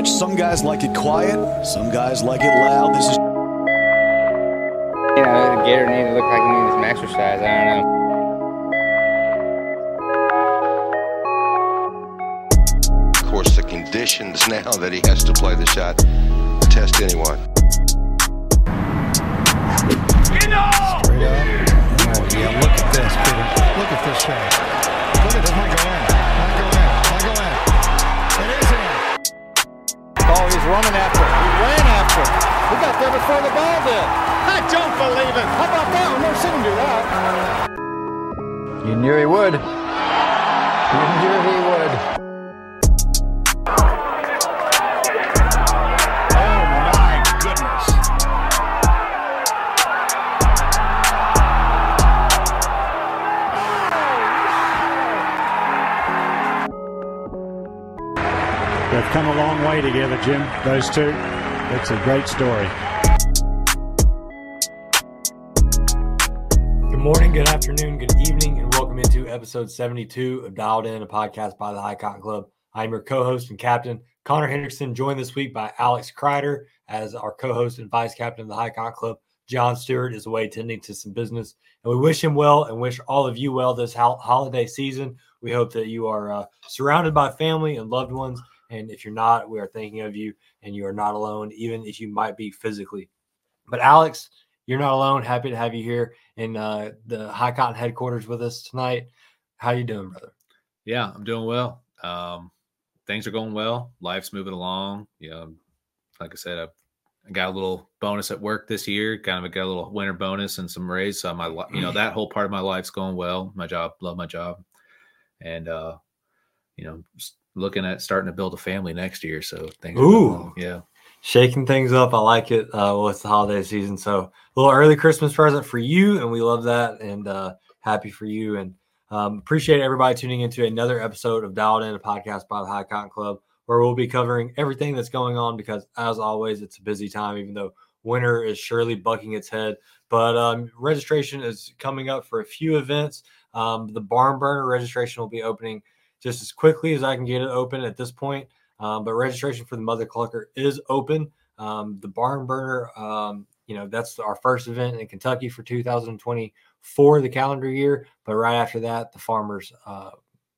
rich. Some guys like it quiet. Some guys like it loud. This is... You know, Gator needed to look like he needed some exercise. I don't know. Of course, the conditions now that he has to play the shot test anyone. Straight up. Yeah, look at this, Peter. Look at this shot. Look at this. Might go in. Might go in. Might go in. It is in. Oh, he's running after it. He ran after it. He got there before the ball did. I don't believe it. How about that? We've never seen him do that. You knew he would. You knew he would. Oh, my goodness. They've come a long way together, Jim, those two. It's a great story. Good morning, good afternoon, good evening, and welcome into episode 72 of Dialed In, a podcast by the High Cotton Club. I'm your co-host and captain, Connor Hendrickson, joined this week by Alex Kreider as our co-host and vice captain of the High Cotton Club. John Stewart is away tending to some business, and we wish him well and wish all of you well this holiday season. We hope that you are surrounded by family and loved ones. And if you're not, we are thinking of you, and you are not alone, even if you might be physically. But Alex, you're not alone. Happy to have you here in the High Cotton headquarters with us tonight. How you doing, brother? Yeah, I'm doing well. Things are going well. Life's moving along. You know, like I said, I got a little bonus at work this year. Kind of got a little winter bonus and some raise. So my, you know, that whole part of my life's going well. My job, love my job, and you know. Just looking at starting to build a family next year, so things are yeah, shaking things up. I like it. Well, it's the holiday season, so a little early Christmas present for you, and we love that, and happy for you, and appreciate everybody tuning into another episode of Dialed In, a podcast by the High Cotton Club, where we'll be covering everything that's going on, because as always, it's a busy time, even though winter is surely bucking its head. But registration is coming up for a few events. The Barn Burner registration will be opening just as quickly as I can get it open at this point. But registration for the Mother Clucker is open. The Barn Burner, you know, that's our first event in Kentucky for 2024, the calendar year. But right after that, the Farmers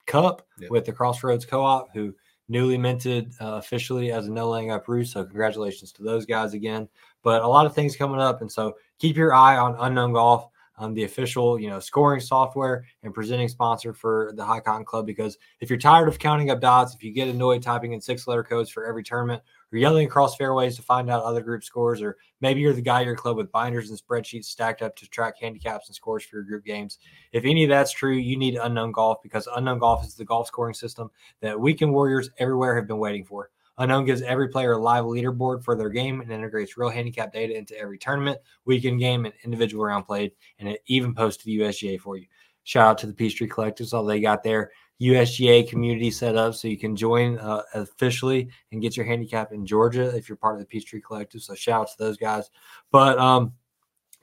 Cup with the Crossroads Co-op, who newly minted officially as a no-laying up roost. So congratulations to those guys again. But a lot of things coming up. And so keep your eye on Unknown Golf, the official, you know, scoring software and presenting sponsor for the High Cotton Club, because if you're tired of counting up dots, if you get annoyed typing in 6-letter codes for every tournament, or yelling across fairways to find out other group scores, or maybe you're the guy at your club with binders and spreadsheets stacked up to track handicaps and scores for your group games, if any of that's true, you need Unknown Golf, because Unknown Golf is the golf scoring system that weekend warriors everywhere have been waiting for. Unknown gives every player a live leaderboard for their game and integrates real handicap data into every tournament, weekend game, and individual round played, and it even posts to the USGA for you. Shout out to the Peachtree Collective. So they got their USGA community set up so you can join officially and get your handicap in Georgia if you're part of the Peachtree Collective. So shout out to those guys. But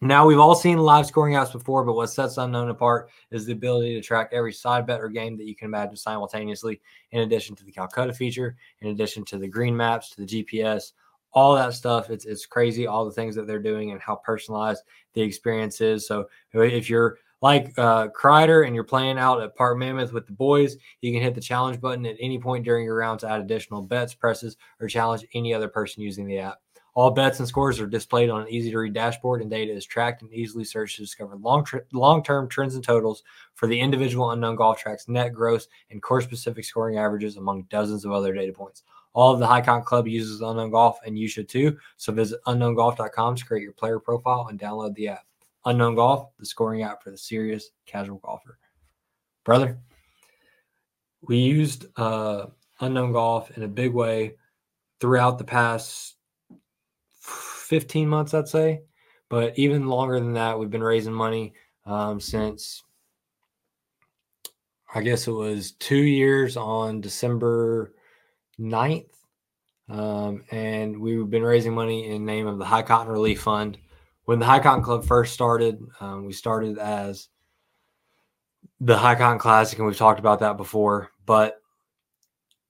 now we've all seen live scoring apps before, but what sets Unknown apart is the ability to track every side bet or game that you can imagine simultaneously, in addition to the Calcutta feature, in addition to the green maps, to the GPS, all that stuff. It's crazy, all the things that they're doing and how personalized the experience is. So if you're like Kreider and you're playing out at Park Mammoth with the boys, you can hit the challenge button at any point during your round to add additional bets, presses, or challenge any other person using the app. All bets and scores are displayed on an easy-to-read dashboard, and data is tracked and easily searched to discover long-term trends and totals for the individual Unknown Golf tracks, net gross, and course-specific scoring averages, among dozens of other data points. All of the High Cotton Club uses Unknown Golf, and you should too, so visit unknowngolf.com to create your player profile and download the app. Unknown Golf, the scoring app for the serious casual golfer. Brother, we used Unknown Golf in a big way throughout the past 15 months, I'd say, but even longer than that. We've been raising money since, I guess it was 2 years on December 9th. And we've been raising money in the name of the High Cotton Relief Fund. When the High Cotton Club first started, we started as the High Cotton Classic, and we've talked about that before, but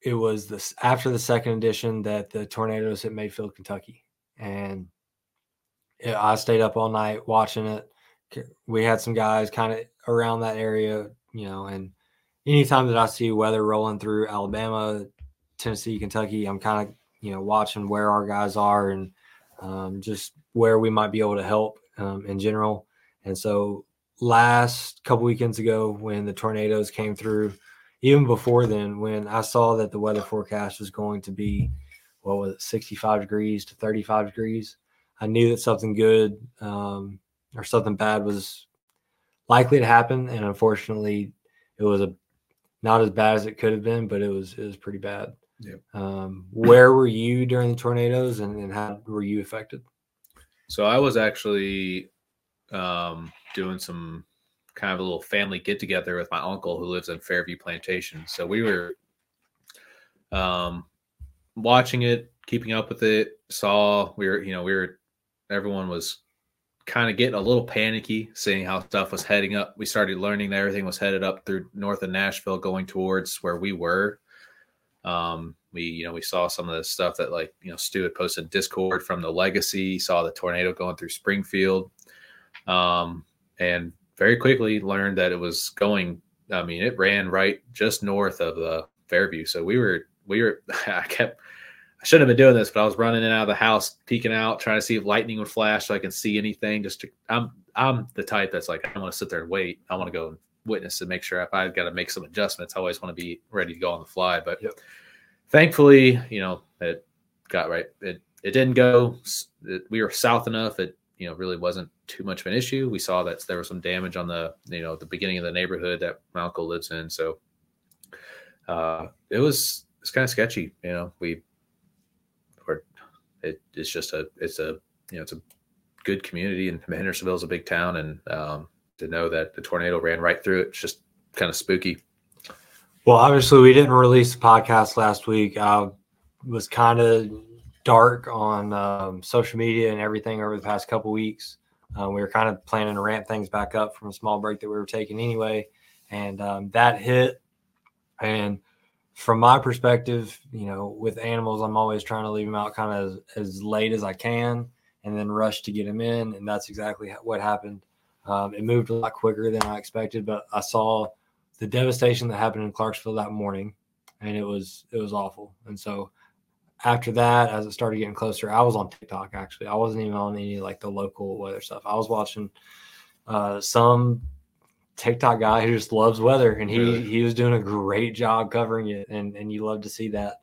it was this after the second edition that the tornadoes hit Mayfield, Kentucky. And I stayed up all night watching it. We had some guys kind of around that area, you know, and anytime that I see weather rolling through Alabama, Tennessee, Kentucky, I'm kind of, you know, watching where our guys are and just where we might be able to help in general. And so last couple weekends ago when the tornadoes came through, even before then, when I saw that the weather forecast was going to be, what was it, 65 degrees to 35 degrees, I knew that something good or something bad was likely to happen. And unfortunately, it was not as bad as it could have been, but it was pretty bad. Yep. Where were you during the tornadoes and how were you affected? So I was actually doing some kind of a little family get together with my uncle who lives in Fairview Plantation. So we were watching it, keeping up with it, everyone was kind of getting a little panicky, seeing how stuff was heading up. We started learning that everything was headed up through north of Nashville, going towards where we were. We saw some of the stuff that, like, you know, Stu had posted in Discord from the Legacy, saw the tornado going through Springfield, and very quickly learned that it was going, I mean, it ran right just north of the Fairview. So we were, I shouldn't have been doing this, but I was running in and out of the house, peeking out, trying to see if lightning would flash so I can see anything. I'm the type that's like, I don't want to sit there and wait. I want to go and witness and make sure if I've got to make some adjustments, I always want to be ready to go on the fly. But yep. Thankfully, you know, it got right. It didn't go. We were south enough. It, you know, really wasn't too much of an issue. We saw that there was some damage on the, you know, the beginning of the neighborhood that my uncle lives in. So it's kind of sketchy. You know, it's a good community, and Hendersonville is a big town, and to know that the tornado ran right through it, it's just kind of spooky. Well, obviously we didn't release the podcast last week. I was kind of dark on social media and everything over the past couple weeks. We were kind of planning to ramp things back up from a small break that we were taking anyway. And that hit. And from my perspective, you know, with animals, I'm always trying to leave them out kind of as late as I can and then rush to get them in. And that's exactly what happened. It moved a lot quicker than I expected, but I saw the devastation that happened in Clarksville that morning, and it was awful. And so after that, as it started getting closer, I was on TikTok, actually. I wasn't even on any, like, the local weather stuff. I was watching some TikTok guy who just loves weather, and he was doing a great job covering it, and you love to see that.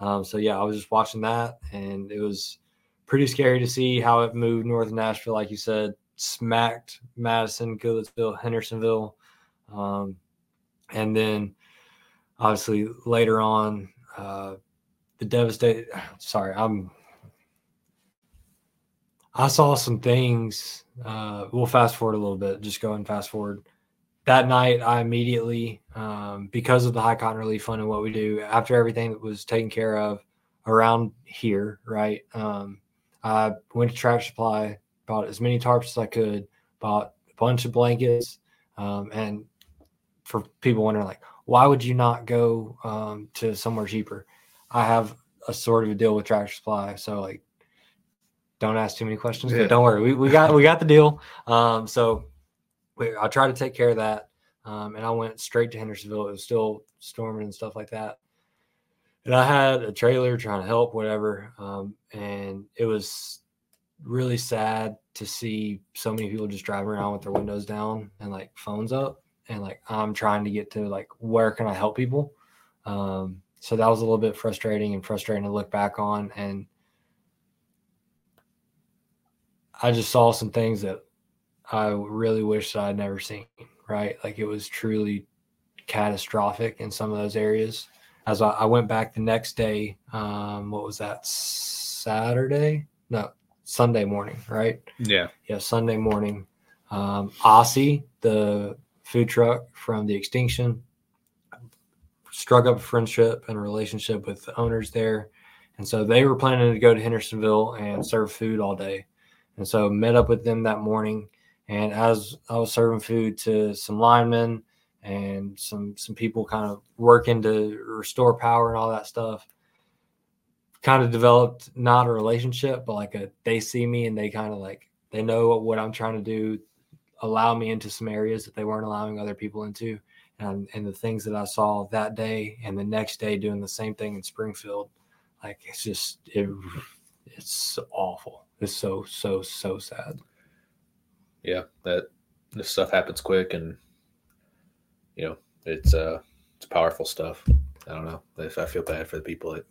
So yeah, I was just watching that, and it was pretty scary to see how it moved north of Nashville, like you said, smacked Madison, Goodlettsville, Hendersonville, and then obviously later on the devastated. Sorry, I saw some things. We'll fast forward a little bit. Just go and fast forward. That night, I immediately, because of the High Cotton Relief Fund and what we do, after everything that was taken care of around here, right, I went to Tractor Supply, bought as many tarps as I could, bought a bunch of blankets. And for people wondering, like, why would you not go to somewhere cheaper? I have a sort of a deal with Tractor Supply, so, like, don't ask too many questions. Yeah. But don't worry, we got the deal. I tried to take care of that, and I went straight to Hendersonville. It was still storming and stuff like that, and I had a trailer trying to help, whatever. And it was really sad to see so many people just driving around with their windows down and, like, phones up, and, like, I'm trying to get to, like, where can I help people? So that was a little bit frustrating to look back on, and I just saw some things that I really wish that I'd never seen, right? Like, it was truly catastrophic in some of those areas. As I went back the next day, what was that, Saturday? No, Sunday morning, right? Yeah. Yeah, Sunday morning. Aussie, the food truck from the Extinction, struck up a friendship and a relationship with the owners there. And so they were planning to go to Hendersonville and serve food all day. And so met up with them that morning, and as I was serving food to some linemen and some people kind of working to restore power and all that stuff, kind of developed not a relationship, but like they see me and they kind of like, they know what I'm trying to do, allow me into some areas that they weren't allowing other people into. And the things that I saw that day and the next day doing the same thing in Springfield, like it's awful. It's so sad. Yeah, that this stuff happens quick, and you know it's powerful stuff. I don't know. I feel bad for the people that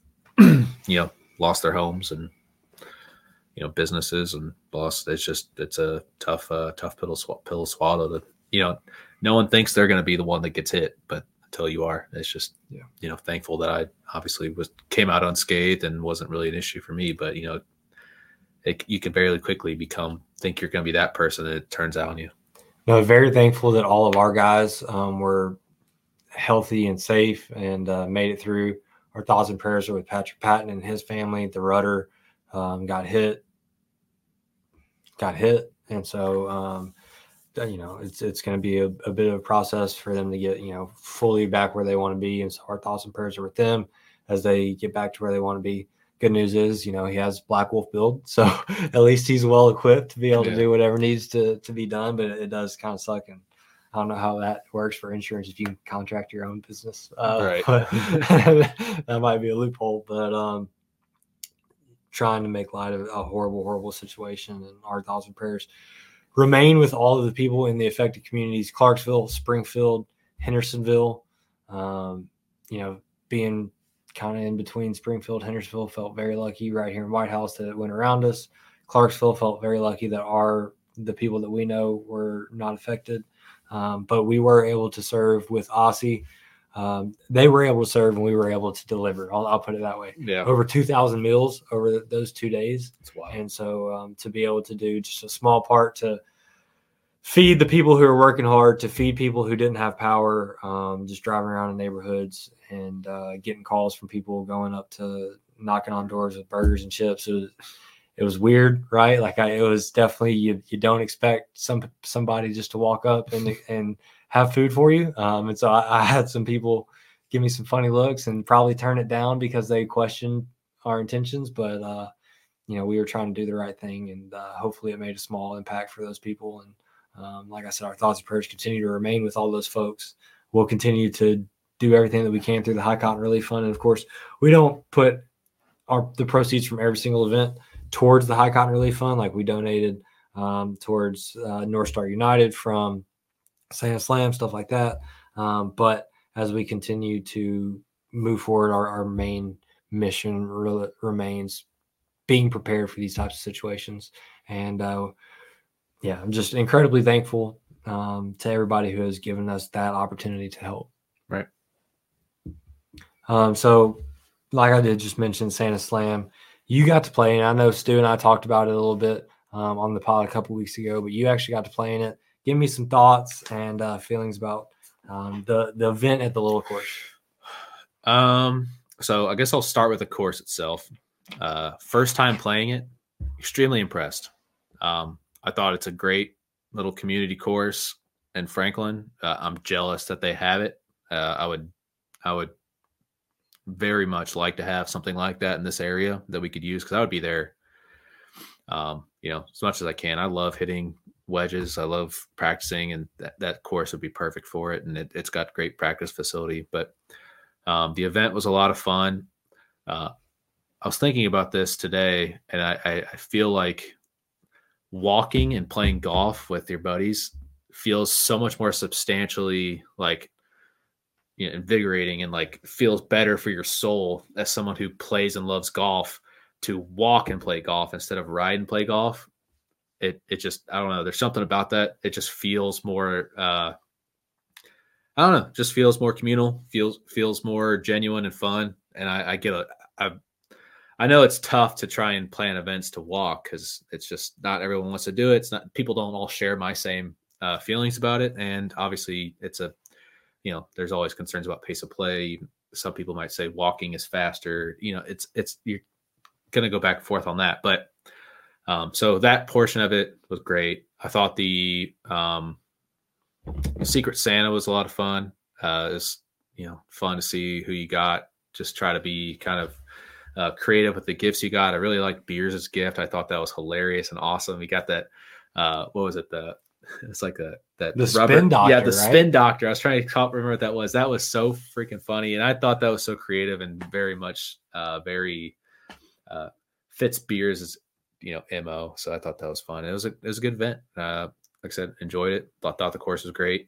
lost their homes and businesses and lost. It's a tough pill to swallow. That no one thinks they're going to be the one that gets hit, but until you are, it's just, thankful that I obviously came out unscathed and wasn't really an issue for me. But, you can very quickly think you're going to be that person, and it turns out on you. No, very thankful that all of our guys were healthy and safe and made it through. Our thoughts and prayers are with Patrick Patton and his family. The rudder got hit. And so, it's going to be a bit of a process for them to get, fully back where they want to be. And so our thoughts and prayers are with them as they get back to where they want to be. Good news is, he has Black Wolf build. So at least he's well equipped to be able to do whatever needs to be done. But it does kind of suck. And I don't know how that works for insurance if you can contract your own business. Right. But that might be a loophole. But trying to make light of a horrible, horrible situation, and our thoughts and prayers remain with all of the people in the affected communities, Clarksville, Springfield, Hendersonville, being kind of in between Springfield, Hendersonville, felt very lucky right here in White House that it went around us. Clarksville felt very lucky that the people that we know were not affected. But we were able to serve with Aussie. They were able to serve and we were able to deliver. I'll put it that way. Yeah. Over 2,000 meals over those 2 days. That's wild. And so to be able to do just a small part to feed the people who are working hard, to feed people who didn't have power, just driving around in neighborhoods and getting calls from people going up to knocking on doors with burgers and chips. It was weird, right? Like it was definitely, you don't expect somebody just to walk up and have food for you. And so I had some people give me some funny looks and probably turn it down because they questioned our intentions. But, we were trying to do the right thing, and hopefully it made a small impact for those people. And like I said, our thoughts and prayers continue to remain with all those folks. We'll continue to do everything that we can through the High Cotton Relief Fund. And of course, we don't put the proceeds from every single event towards the High Cotton Relief Fund. Like we donated towards North Star United from Santa Slam, stuff like that. But as we continue to move forward, our main mission remains being prepared for these types of situations. And I'm just incredibly thankful to everybody who has given us that opportunity to help. Right. So like I did just mention, Santa Slam, you got to play. And I know Stu and I talked about it a little bit on the pod a couple weeks ago, but you actually got to play in it. Give me some thoughts and feelings about the event at the little course. So I guess I'll start with the course itself. First time playing it, extremely impressed. I thought it's a great little community course in Franklin. I'm jealous that they have it. I would very much like to have something like that in this area that we could use, because I would be there, as much as I can. I love hitting wedges. I love practicing, and that course would be perfect for it. And it's got great practice facility, but the event was a lot of fun. I was thinking about this today, and I feel like walking and playing golf with your buddies feels so much more substantially invigorating, and feels better for your soul as someone who plays and loves golf to walk and play golf instead of ride and play golf. It just, I don't know. There's something about that. It just feels more, just feels more communal, feels more genuine and fun. And I get it. I know it's tough to try and plan events to walk, because it's just not everyone wants to do it. It's not, people don't all share my same feelings about it. And obviously it's there's always concerns about pace of play. Some people might say walking is faster. You're going to go back and forth on that, but so that portion of it was great. I thought the Secret Santa was a lot of fun. It's, you know, fun to see who you got. Just try to be kind of creative with the gifts you got. I really liked Beers' gift. I thought that was hilarious and awesome. We got that. What was it? It's like the rubber, spin doctor. Yeah, the spin doctor. I was trying to remember what that was. That was so freaking funny, and I thought that was so creative and very much very fits Beers' MO. So I thought that was fun. It was a good event. Like I said, enjoyed it. Thought the course was great.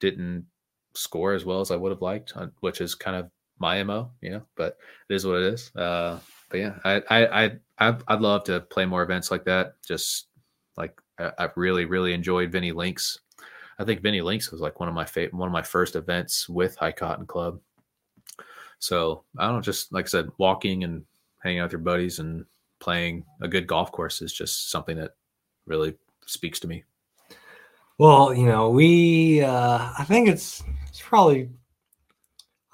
Didn't score as well as I would have liked, which is kind of my MO, but it is what it is. But yeah, I'd love to play more events like that. Just like I really, really enjoyed Vinnie Links. I think Vinnie Links was like one of my first events with High Cotton Club. So I don't, just like I said, walking and hanging out with your buddies and playing a good golf course is just something that really speaks to me. Well, we I think it's probably,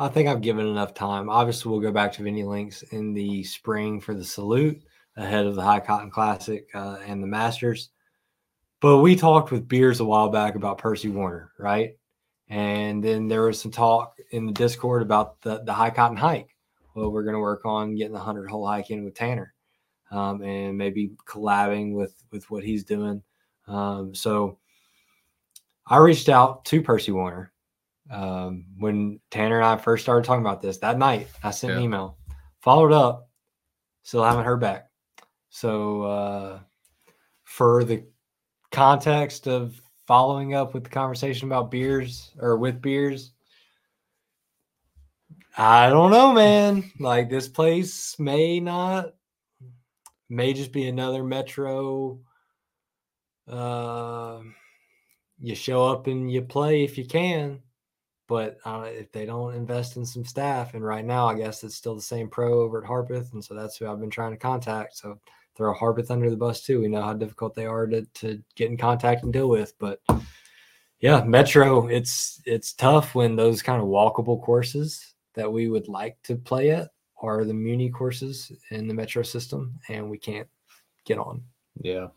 I think I've given enough time. Obviously, we'll go back to Vinnie Links in the spring for the salute ahead of the High Cotton Classic and the Masters. But we talked with Beers a while back about Percy Warner, right? And then there was some talk in the Discord about the High Cotton hike. Well, we're going to work on getting the 100-hole hike in with Tanner, and maybe collabing with what he's doing. So I reached out to Percy Warner when Tanner and I first started talking about this that night. I sent an email, followed up, still haven't heard back. So for the context of following up with the conversation about Beers or with Beers, I don't know, man. Like, this place may just be another Metro. You show up and you play if you can, but if they don't invest in some staff, and right now I guess it's still the same pro over at Harpeth, and so that's who I've been trying to contact. So throw Harpeth under the bus too. We know how difficult they are to get in contact and deal with. But yeah, Metro, it's tough when those kind of walkable courses that we would like to play at are the Muni courses in the Metro system, and we can't get on. Yeah,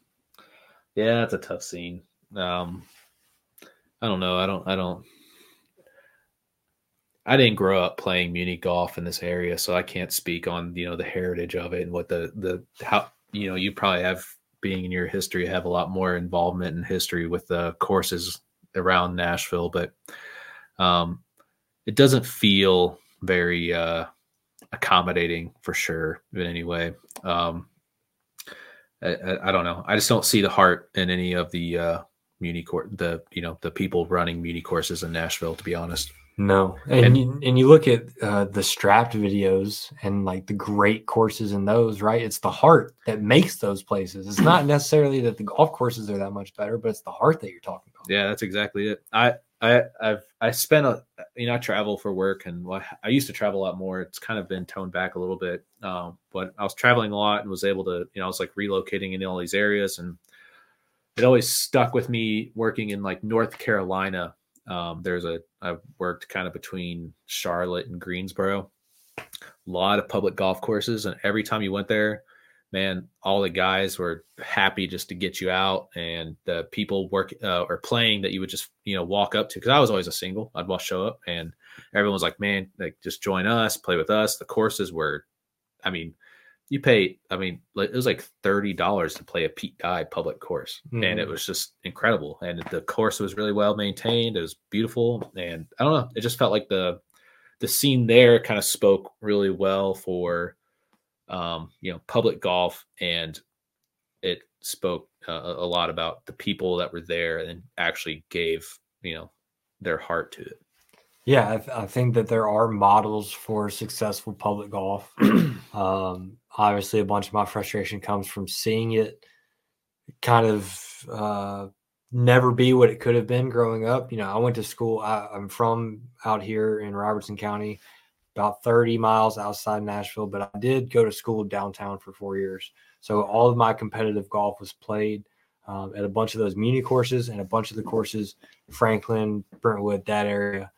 that's a tough scene. I don't know. I didn't grow up playing Muni golf in this area, so I can't speak on, the heritage of it and what how you probably have, being in your history, have a lot more involvement in history with the courses around Nashville, but it doesn't feel very accommodating for sure in any way. I don't know. I just don't see the heart in any of the, Muni court, the people running Muni courses in Nashville, to be honest. No. And you look at the Strapped videos and like the great courses in those, right? It's the heart that makes those places. It's not necessarily that the golf courses are that much better, but it's the heart that you're talking about. Yeah, that's exactly it. I travel for work, and I used to travel a lot more. It's kind of been toned back a little bit. But I was traveling a lot and was able to, I was like relocating in all these areas, and it always stuck with me working in like North Carolina. I worked kind of between Charlotte and Greensboro, a lot of public golf courses. And every time you went there, man, all the guys were happy just to get you out. And the people or playing that you would just, walk up to. Cause I was always a single, I'd show up and everyone was like, man, like just join us, play with us. The courses were, it was like $30 to play a Pete Dye public course. Mm-hmm. And it was just incredible. And the course was really well maintained. It was beautiful. And I don't know, it just felt like the scene there kind of spoke really well for, public golf. And it spoke a lot about the people that were there and actually gave, their heart to it. Yeah, I think that there are models for successful public golf. Obviously, a bunch of my frustration comes from seeing it kind of never be what it could have been growing up. I went to school. I'm from out here in Robertson County, about 30 miles outside Nashville, but I did go to school downtown for 4 years. So all of my competitive golf was played at a bunch of those muni courses and a bunch of the courses, Franklin, Brentwood, that area.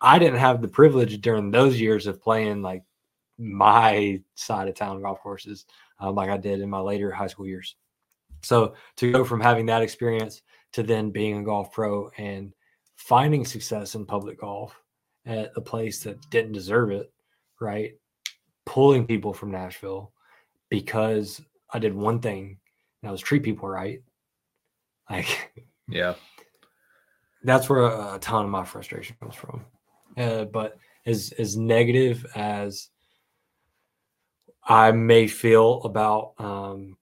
I didn't have the privilege during those years of playing like my side of town golf courses like I did in my later high school years. So to go from having that experience to then being a golf pro and finding success in public golf at a place that didn't deserve it, right? Pulling people from Nashville because I did one thing, and I was treat people right. Like, yeah, that's where a ton of my frustration comes from. But as negative as I may feel about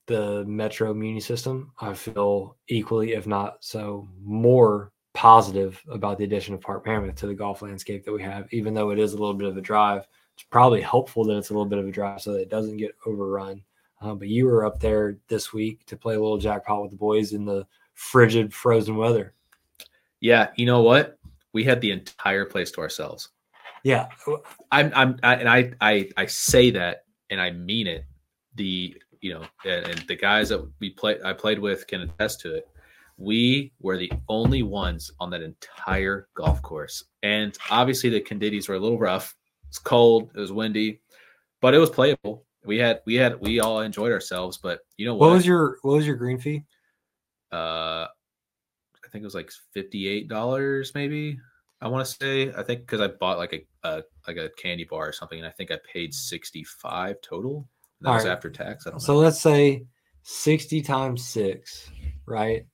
the Metro Muni system, I feel equally, if not so, more positive about the addition of Park Mammoth to the golf landscape that we have, even though it is a little bit of a drive. It's probably helpful that it's a little bit of a drive so that it doesn't get overrun. But you were up there this week to play a little jackpot with the boys in the frigid, frozen weather. Yeah, you know what? We had the entire place to ourselves. Yeah, I say that. And I mean it. And the guys that I played with can attest to it. We were the only ones on that entire golf course. And obviously the conditions were a little rough. It's cold. It was windy, but it was playable. We all enjoyed ourselves. But you know what? What was your green fee? I think it was like $58, maybe. I want to say, I think, because I bought like a candy bar or something, and I think I paid $65 total. That was after tax. I don't know. So let's say 60 times 6, right?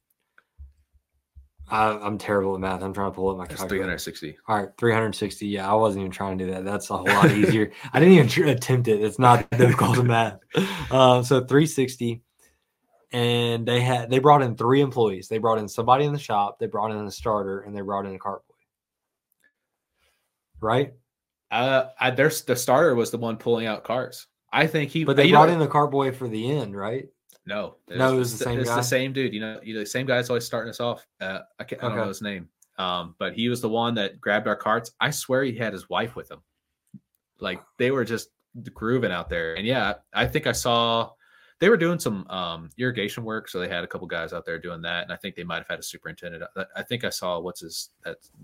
I'm terrible at math. I'm trying to pull up my calculator. 360. All right, 360. Yeah, I wasn't even trying to do that. That's a whole lot easier. I didn't even attempt it. It's not difficult to math. So 360, and they brought in 3 employees. They brought in somebody in the shop. They brought in a starter, and they brought in a carpenter. Right, the starter was the one pulling out cars. I think he. But they brought in the cart boy for the end, right? No, it was the same guy. It's the same dude. You know, the same guy's always starting us off. I don't know his name. But he was the one that grabbed our carts. I swear he had his wife with him. Like, they were just grooving out there. And yeah, I think I saw they were doing some irrigation work, so they had a couple guys out there doing that. And I think they might have had a superintendent. I think I saw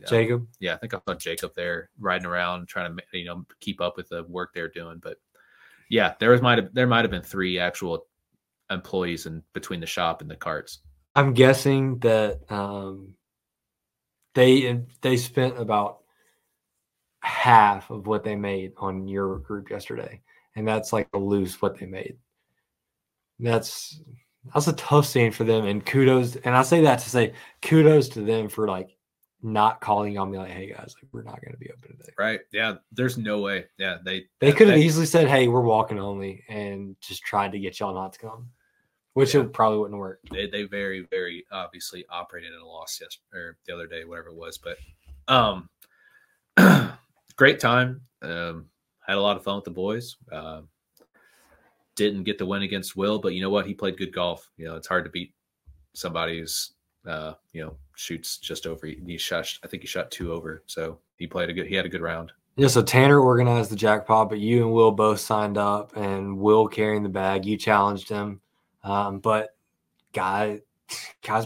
Jacob. Yeah, I think I saw Jacob there riding around trying to keep up with the work they're doing. But yeah, there might have been 3 actual employees in between the shop and the carts. I'm guessing that they spent about half of what they made on your group yesterday, and that's like a loose what they made. That's a tough scene for them, and kudos. And I say that to say kudos to them for like not calling on me like, hey guys, like, we're not going to be open today. Right? Yeah. There's no way. Yeah. They could have easily said, hey, we're walking only, and just tried to get y'all not to come, which it probably wouldn't work. They very, very obviously operated at a loss yesterday or the other day, whatever it was. But great time. Had a lot of fun with the boys. Didn't get the win against Will, but you know what? He played good golf. It's hard to beat somebody who's, shoots just over. He shot 2 over. So he had a good round. Yeah. So Tanner organized the jackpot, but you and Will both signed up, and Will carrying the bag. You challenged him. But guy's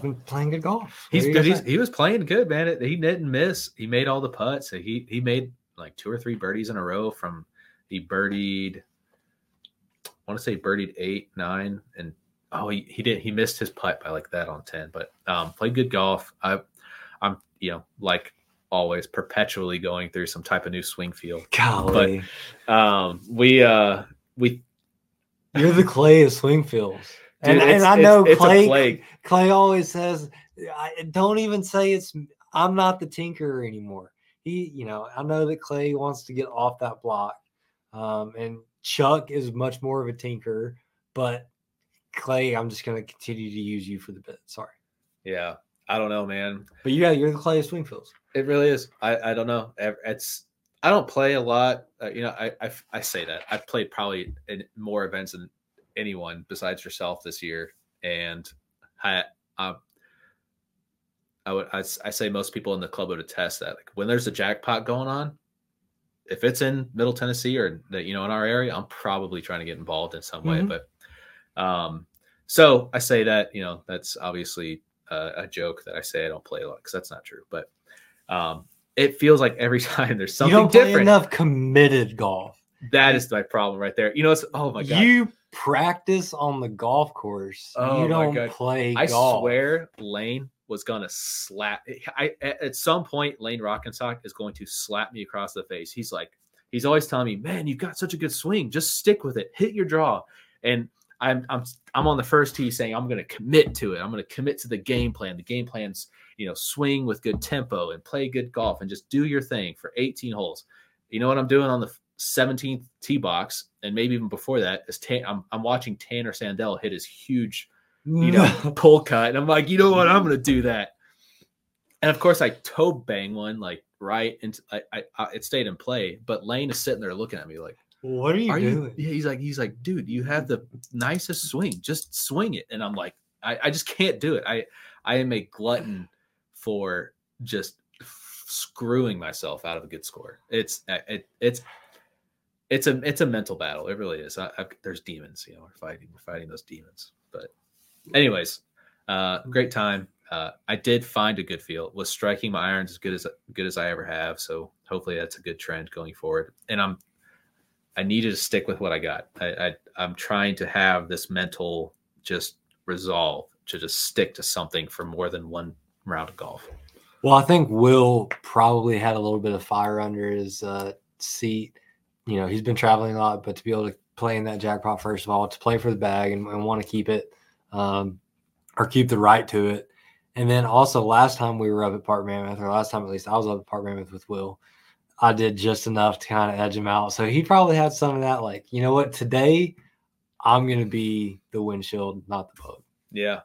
been playing good golf. He was playing good, man. He didn't miss. He made all the putts. He made like 2 or 3 birdies in a row from he birdied. I want to say birdied 8, 9, and he missed his putt by like that on 10, but played good golf. I'm like always perpetually going through some type of new swing field. Golly. But you're the clay of swing fields. Dude, and I know Clay always says, don't even say I'm not the tinkerer anymore. I know that Clay wants to get off that block. And Chuck is much more of a tinker, but Clay, I'm just going to continue to use you for the bit. Sorry. Yeah. I don't know, man. But yeah, you're the Clay of Swingfields. It really is. I don't know. I don't play a lot. I say that I played probably in more events than anyone besides yourself this year. And I say most people in the club would attest that like when there's a jackpot going on, if it's in Middle Tennessee or that, in our area, I'm probably trying to get involved in some way. But so I say that, that's obviously a joke that I say I don't play a lot because that's not true. But it feels like every time there's something different. You don't play enough committed golf. That is my problem right there. It's oh my God. You practice on the golf course. Oh, you don't play golf. I swear Lane was going to slap. At some point, Lane Rockensock is going to slap me across the face. He's like, he's always telling me, man, you've got such a good swing. Just stick with it. Hit your draw. And I'm on the first tee saying I'm going to commit to it. I'm going to commit to the game plan. The game plan's, you know, swing with good tempo and play good golf and just do your thing for 18 holes. You know what I'm doing on the 17th tee box, and maybe even before that, is I'm watching Tanner Sandell hit his huge, pull cut, and I'm like, you know what, I'm gonna do that. And of course, I toe bang one like right, and I it stayed in play. But Lane is sitting there looking at me like, "What are you doing?" Yeah, he's like, dude, you have the nicest swing. Just swing it. And I'm like, I just can't do it. I am a glutton for just screwing myself out of a good score. It's a mental battle. It really is. There's demons, we're fighting those demons. But anyways, great time. I did find a good feel. Was striking my irons as good as I ever have. So hopefully that's a good trend going forward. And I needed to stick with what I got. I'm trying to have this mental just resolve to just stick to something for more than one round of golf. Well, I think Will probably had a little bit of fire under his seat. You know, he's been traveling a lot, but to be able to play in that jackpot, first of all, to play for the bag and want to keep it or keep the right to it. And then also last time we were up at Park Mammoth, or last time at least I was up at Park Mammoth with Will, I did just enough to kind of edge him out. So he probably had some of that, like, you know what, today I'm going to be the windshield, not the boat. Yeah.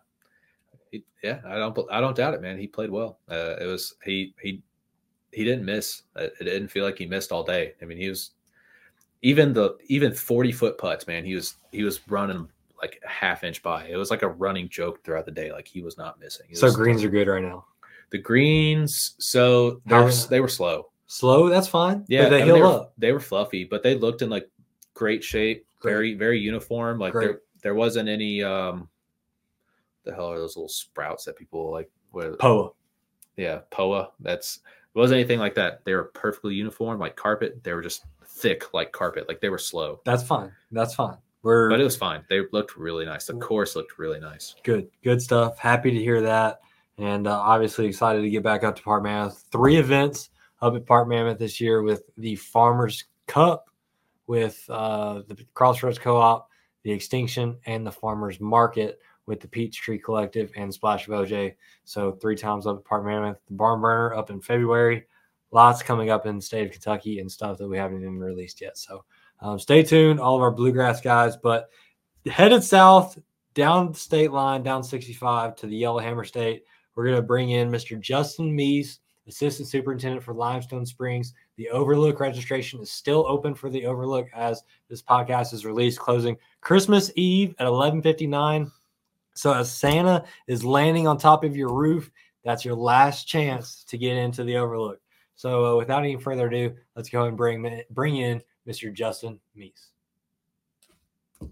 Yeah. I don't doubt it, man. He played well. It was, he didn't miss. It didn't feel like he missed all day. I mean, he was, even 40-foot putts, man, he was running like a half inch by. It was like a running joke throughout the day. Like he was not missing. So greens are good right now. The greens, so they were slow. Slow, that's fine. Yeah, but they were fluffy, but they looked in like great shape, very very uniform. Like there wasn't any the hell are those little sprouts that people like? What, poa. Yeah, poa. It wasn't anything like that. They were perfectly uniform, like carpet. They were just thick like carpet. Like they were slow. That's fine. But it was fine. They looked really nice. The course looked really nice. Good stuff. Happy to hear that. And obviously excited to get back up to Park Mammoth. 3 events up at Park Mammoth this year with the Farmers Cup, with the Crossroads Co-op, the Extinction, and the Farmers Market with the Peachtree Collective and Splash of OJ. So 3 times up at Park Mammoth. The Barn Burner up in February. Lots coming up in the state of Kentucky and stuff that we haven't even released yet. So stay tuned, all of our bluegrass guys. But headed south, down the state line, down 65 to the Yellowhammer State. We're going to bring in Mr. Justin Mease, Assistant Superintendent for Limestone Springs. The Overlook registration is still open for the Overlook as this podcast is released, closing Christmas Eve at 11:59. So as Santa is landing on top of your roof, that's your last chance to get into the Overlook. So without any further ado, let's go and bring in Mr. Justin Mease. How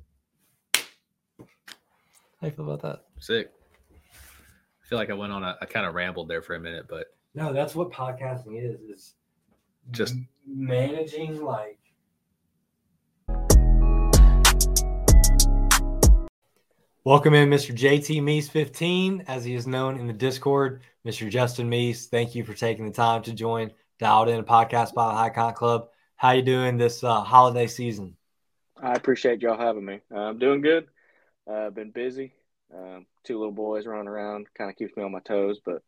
do you feel about that? Sick. I feel like I went on I kind of rambled there for a minute, but. No, that's what podcasting is. It's just managing like. Welcome in Mr. JT Mease 15, as he is known in the Discord. Mr. Justin Mease, thank you for taking the time to join Dialed In, a podcast by the High Cotton Club. How you doing this holiday season? I appreciate y'all having me. I'm doing good. I've been busy. 2 little boys running around kind of keeps me on my toes, but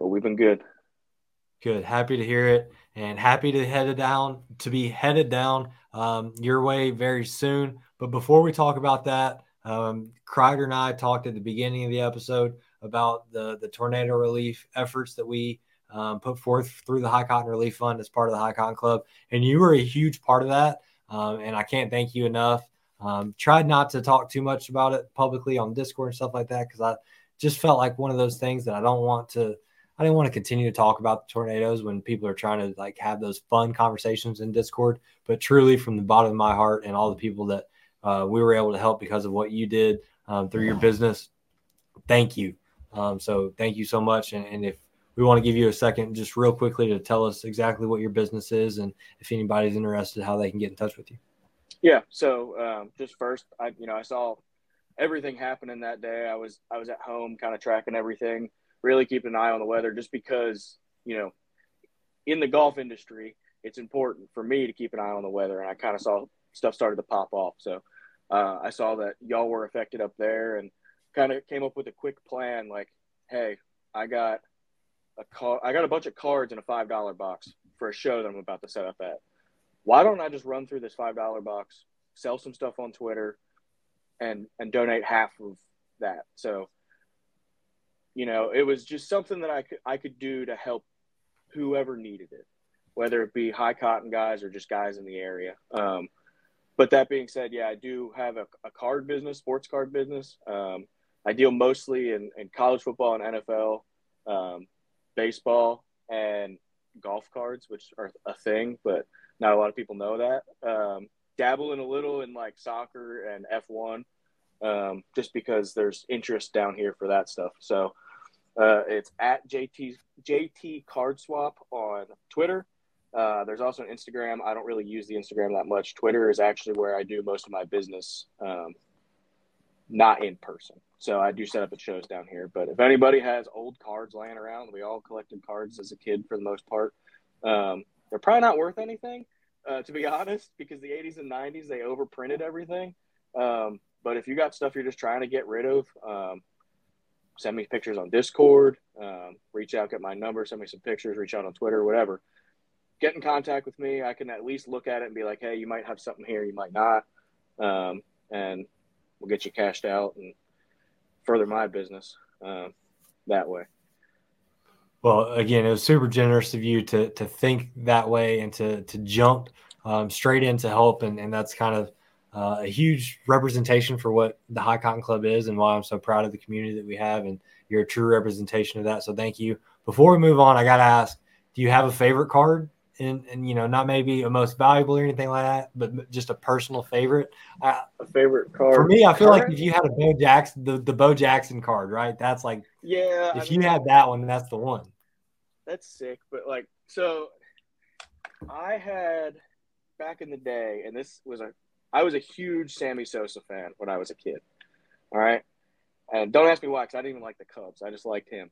we've been good. Good. Happy to hear it, and happy to be headed down your way very soon. But before we talk about that, Kreider and I talked at the beginning of the episode about the tornado relief efforts that we put forth through the High Cotton Relief Fund as part of the High Cotton Club. And you were a huge part of that. And I can't thank you enough. Tried not to talk too much about it publicly on Discord and stuff like that, because I just felt like one of those things that I didn't want to continue to talk about the tornadoes when people are trying to like have those fun conversations in Discord. But truly, from the bottom of my heart and all the people that we were able to help because of what you did through your business, thank you. So thank you so much. And if we want to give you a second, just real quickly, to tell us exactly what your business is and if anybody's interested, how they can get in touch with you. Yeah. So just first, I saw everything happening that day. I was at home kind of tracking everything. really keeping an eye on the weather, just because, you know, in the golf industry, it's important for me to keep an eye on the weather. And I kind of saw stuff started to pop off. So I saw that y'all were affected up there and kind of came up with a quick plan. Like, hey, I got a bunch of cards in a $5 box for a show that I'm about to set up at. Why don't I just run through this $5 box, sell some stuff on Twitter, and donate half of that? So, you know, it was just something that I could do to help whoever needed it, whether it be High Cotton guys or just guys in the area. But that being said, yeah, I do have a card business, sports card business. I deal mostly in college football and NFL, baseball, and golf cards, which are a thing, but not a lot of people know that. Dabble in a little in like soccer and F1, just because there's interest down here for that stuff. So it's at JT Card Swap on Twitter. There's also an Instagram. I don't really use the Instagram that much. Twitter is actually where I do most of my business, not in person. So I do set up at shows down here. But if anybody has old cards laying around, we all collected cards as a kid for the most part. They're probably not worth anything, to be honest, because the 80s and 90s, they overprinted everything. But if you got stuff you're just trying to get rid of, send me pictures on Discord, reach out, get my number, send me some pictures, reach out on Twitter, whatever. Get in contact with me. I can at least look at it and be like, hey, you might have something here, you might not. And we'll get you cashed out and further my business that way. Well, again, it was super generous of you to think that way and to jump straight in to help. And that's kind of a huge representation for what the High Cotton Club is and why I'm so proud of the community that we have. And you're a true representation of that. So thank you. Before we move on, I got to ask, do you have a favorite card? And you know, not maybe a most valuable or anything like that, but just a personal favorite. A favorite card for me, I feel like if you had a Bo Jackson, the Bo Jackson card, right? That's like, yeah. If you had that one, that's the one. That's sick. But like, so I had back in the day, and this was I was a huge Sammy Sosa fan when I was a kid. All right, and don't ask me why, because I didn't even like the Cubs. I just liked him,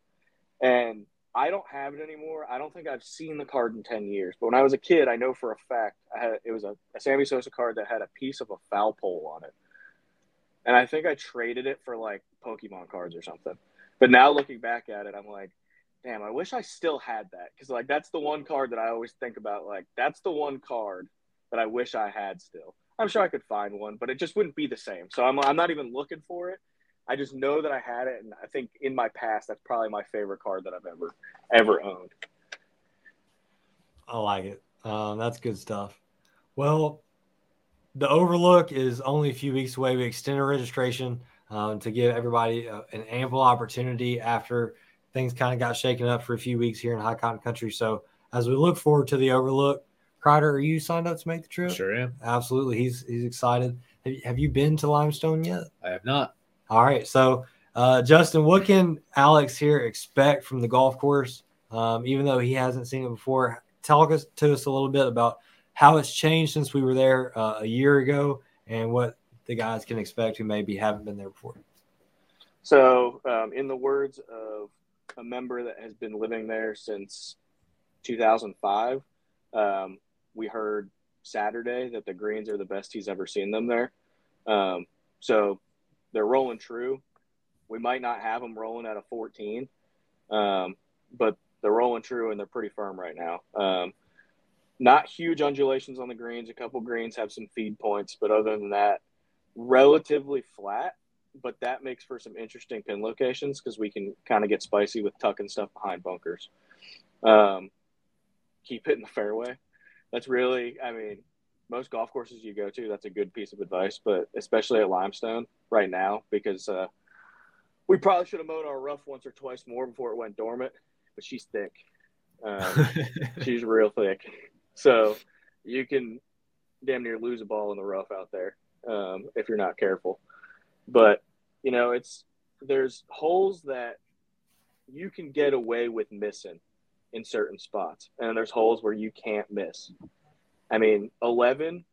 and I don't have it anymore. I don't think I've seen the card in 10 years. But when I was a kid, I know for a fact it was a Sammy Sosa card that had a piece of a foul pole on it. And I think I traded it for, like, Pokemon cards or something. But now looking back at it, I'm like, damn, I wish I still had that. Because, like, that's the one card that I always think about. Like, that's the one card that I wish I had still. I'm sure I could find one, but it just wouldn't be the same. So I'm not even looking for it. I just know that I had it, and I think in my past, that's probably my favorite card that I've ever owned. I like it. That's good stuff. Well, the Overlook is only a few weeks away. We extended registration to give everybody an ample opportunity after things kind of got shaken up for a few weeks here in High Cotton Country. So as we look forward to the Overlook, Kreider, are you signed up to make the trip? Sure am. Absolutely. He's excited. Have you been to Limestone yet? I have not. All right, so Justin, what can Alex here expect from the golf course? Even though he hasn't seen it before, talk to us a little bit about how it's changed since we were there a year ago, and what the guys can expect who maybe haven't been there before. So, in the words of a member that has been living there since 2005, we heard Saturday that the greens are the best he's ever seen them there. So they're rolling true. We might not have them rolling at a 14, but they're rolling true, and they're pretty firm right now. Not huge undulations on the greens. A couple greens have some feed points, but other than that, relatively flat. But that makes for some interesting pin locations because we can kind of get spicy with tucking stuff behind bunkers. Keep hitting the fairway. That's really, I mean, most golf courses you go to, that's a good piece of advice, but especially at Limestone right now, because we probably should have mowed our rough once or twice more before it went dormant, but she's thick. She's real thick. So you can damn near lose a ball in the rough out there if you're not careful. But, you know, there's holes that you can get away with missing in certain spots, and there's holes where you can't miss. I mean, 11,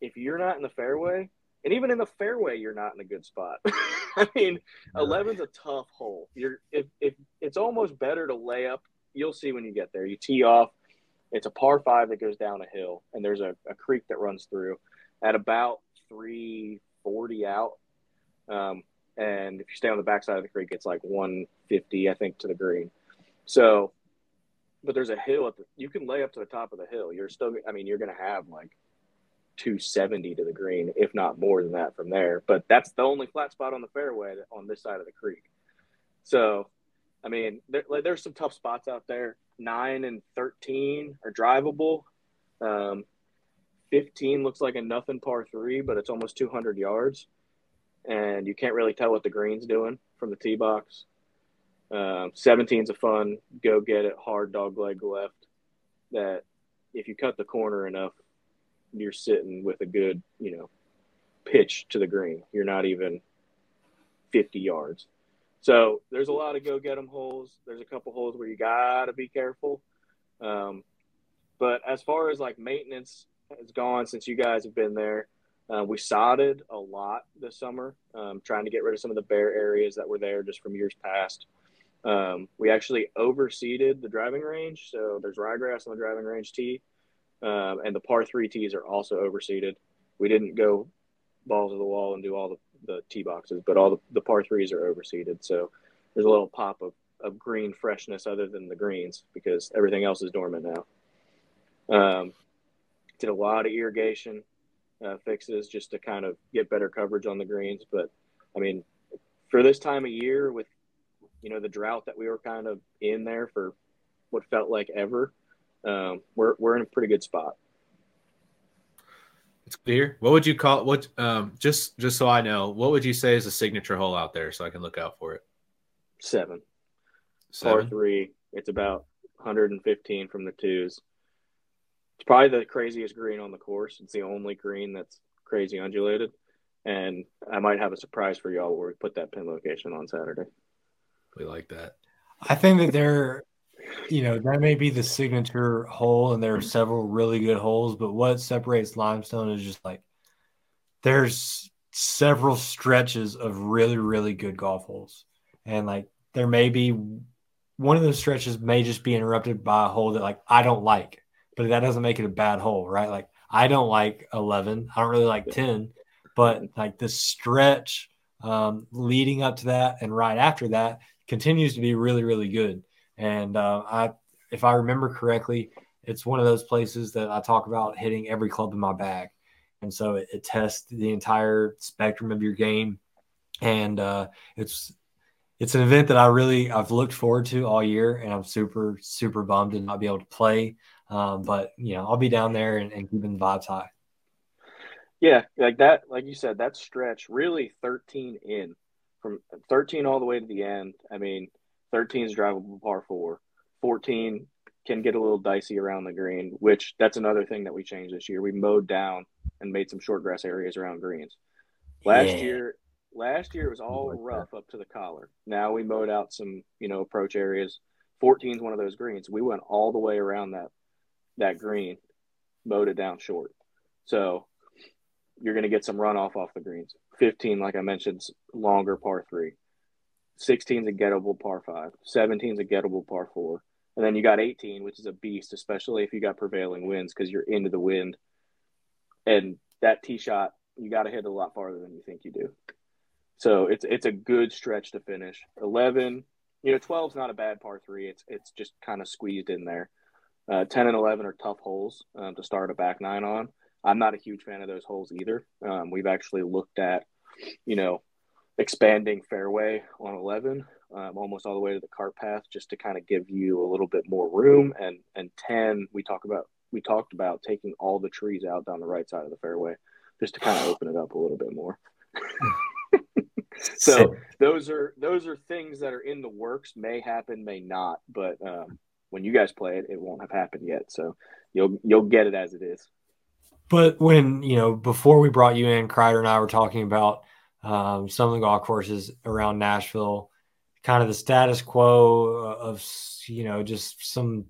if you're not in the fairway, And even in the fairway, you're not in a good spot. I mean, 11's a tough hole. If it's almost better to lay up. You'll see when you get there. You tee off. It's a par five that goes down a hill, and there's a creek that runs through at about 340 out. And if you stay on the backside of the creek, it's like 150, I think, to the green. So, but there's a hill at the, you can lay up to the top of the hill. You're still, I mean, you're going to have like 270 to the green, if not more than that from there. But that's the only flat spot on the fairway on this side of the creek. So, I mean, there's some tough spots out there. 9 and 13 are drivable. 15 looks like a nothing par 3, but it's almost 200 yards. And you can't really tell what the green's doing from the tee box. 17's a fun, go get it, hard dog leg left. That if you cut the corner enough, you're sitting with a good, you know, pitch to the green. You're not even 50 yards. So there's a lot of go get 'em holes. There's a couple holes where you gotta be careful. But as far as like maintenance has gone since you guys have been there, we sodded a lot this summer, trying to get rid of some of the bare areas that were there just from years past. We actually overseeded the driving range. So there's ryegrass on the driving range tee. And the par three tees are also overseeded. We didn't go balls to the wall and do all the tee boxes, but all the par threes are overseeded. So there's a little pop of green freshness other than the greens because everything else is dormant now. Did a lot of irrigation fixes just to kind of get better coverage on the greens. But I mean, for this time of year with, you know, the drought that we were kind of in there for what felt like ever, we're in a pretty good spot. It's clear. What would you call what? Just so I know, what would you say is a signature hole out there, so I can look out for it? 7. Par 3. It's about 115 from the twos. It's probably the craziest green on the course. It's the only green that's crazy undulated, and I might have a surprise for y'all where we put that pin location on Saturday. We like that. I think that they're. You know, that may be the signature hole, and there are several really good holes, but what separates Limestone is just like there's several stretches of really, really good golf holes. And like there may be one of those stretches may just be interrupted by a hole that like I don't like, but that doesn't make it a bad hole, right? Like I don't like 11, I don't really like 10, but like the stretch leading up to that and right after that continues to be really, really good. And if I remember correctly, it's one of those places that I talk about hitting every club in my bag. And so it tests the entire spectrum of your game. And it's an event that I've looked forward to all year, and I'm super, super bummed to not be able to play. But, you know, I'll be down there and keeping the vibes high. Yeah, like that, like you said, that stretch really 13 in from 13 all the way to the end. I mean, 13 is drivable par 4. 14 can get a little dicey around the green, which that's another thing that we changed this year. We mowed down and made some short grass areas around greens. Last year it was all rough up to the collar. Now we mowed out some, you know, approach areas. 14 is one of those greens. We went all the way around that green, mowed it down short. So you're going to get some runoff off the greens. 15, like I mentioned, longer par 3. 16's a gettable par 5. 17's a gettable par 4. And then you got 18, which is a beast, especially if you got prevailing winds because you're into the wind. And that tee shot, you got to hit a lot farther than you think you do. So it's a good stretch to finish. 11, you know, 12's not a bad par 3. It's just kind of squeezed in there. 10 and 11 are tough holes to start a back nine on. I'm not a huge fan of those holes either. We've actually looked at, you know, expanding fairway on 11 almost all the way to the cart path just to kind of give you a little bit more room, and 10 we talked about taking all the trees out down the right side of the fairway just to kind of open it up a little bit more. So those are things that are in the works, may happen, may not, but when you guys play it won't have happened yet, so you'll get it as it is. But when, you know, before we brought you in, Kreider and I were talking about some of the golf courses around Nashville, kind of the status quo of, you know, just some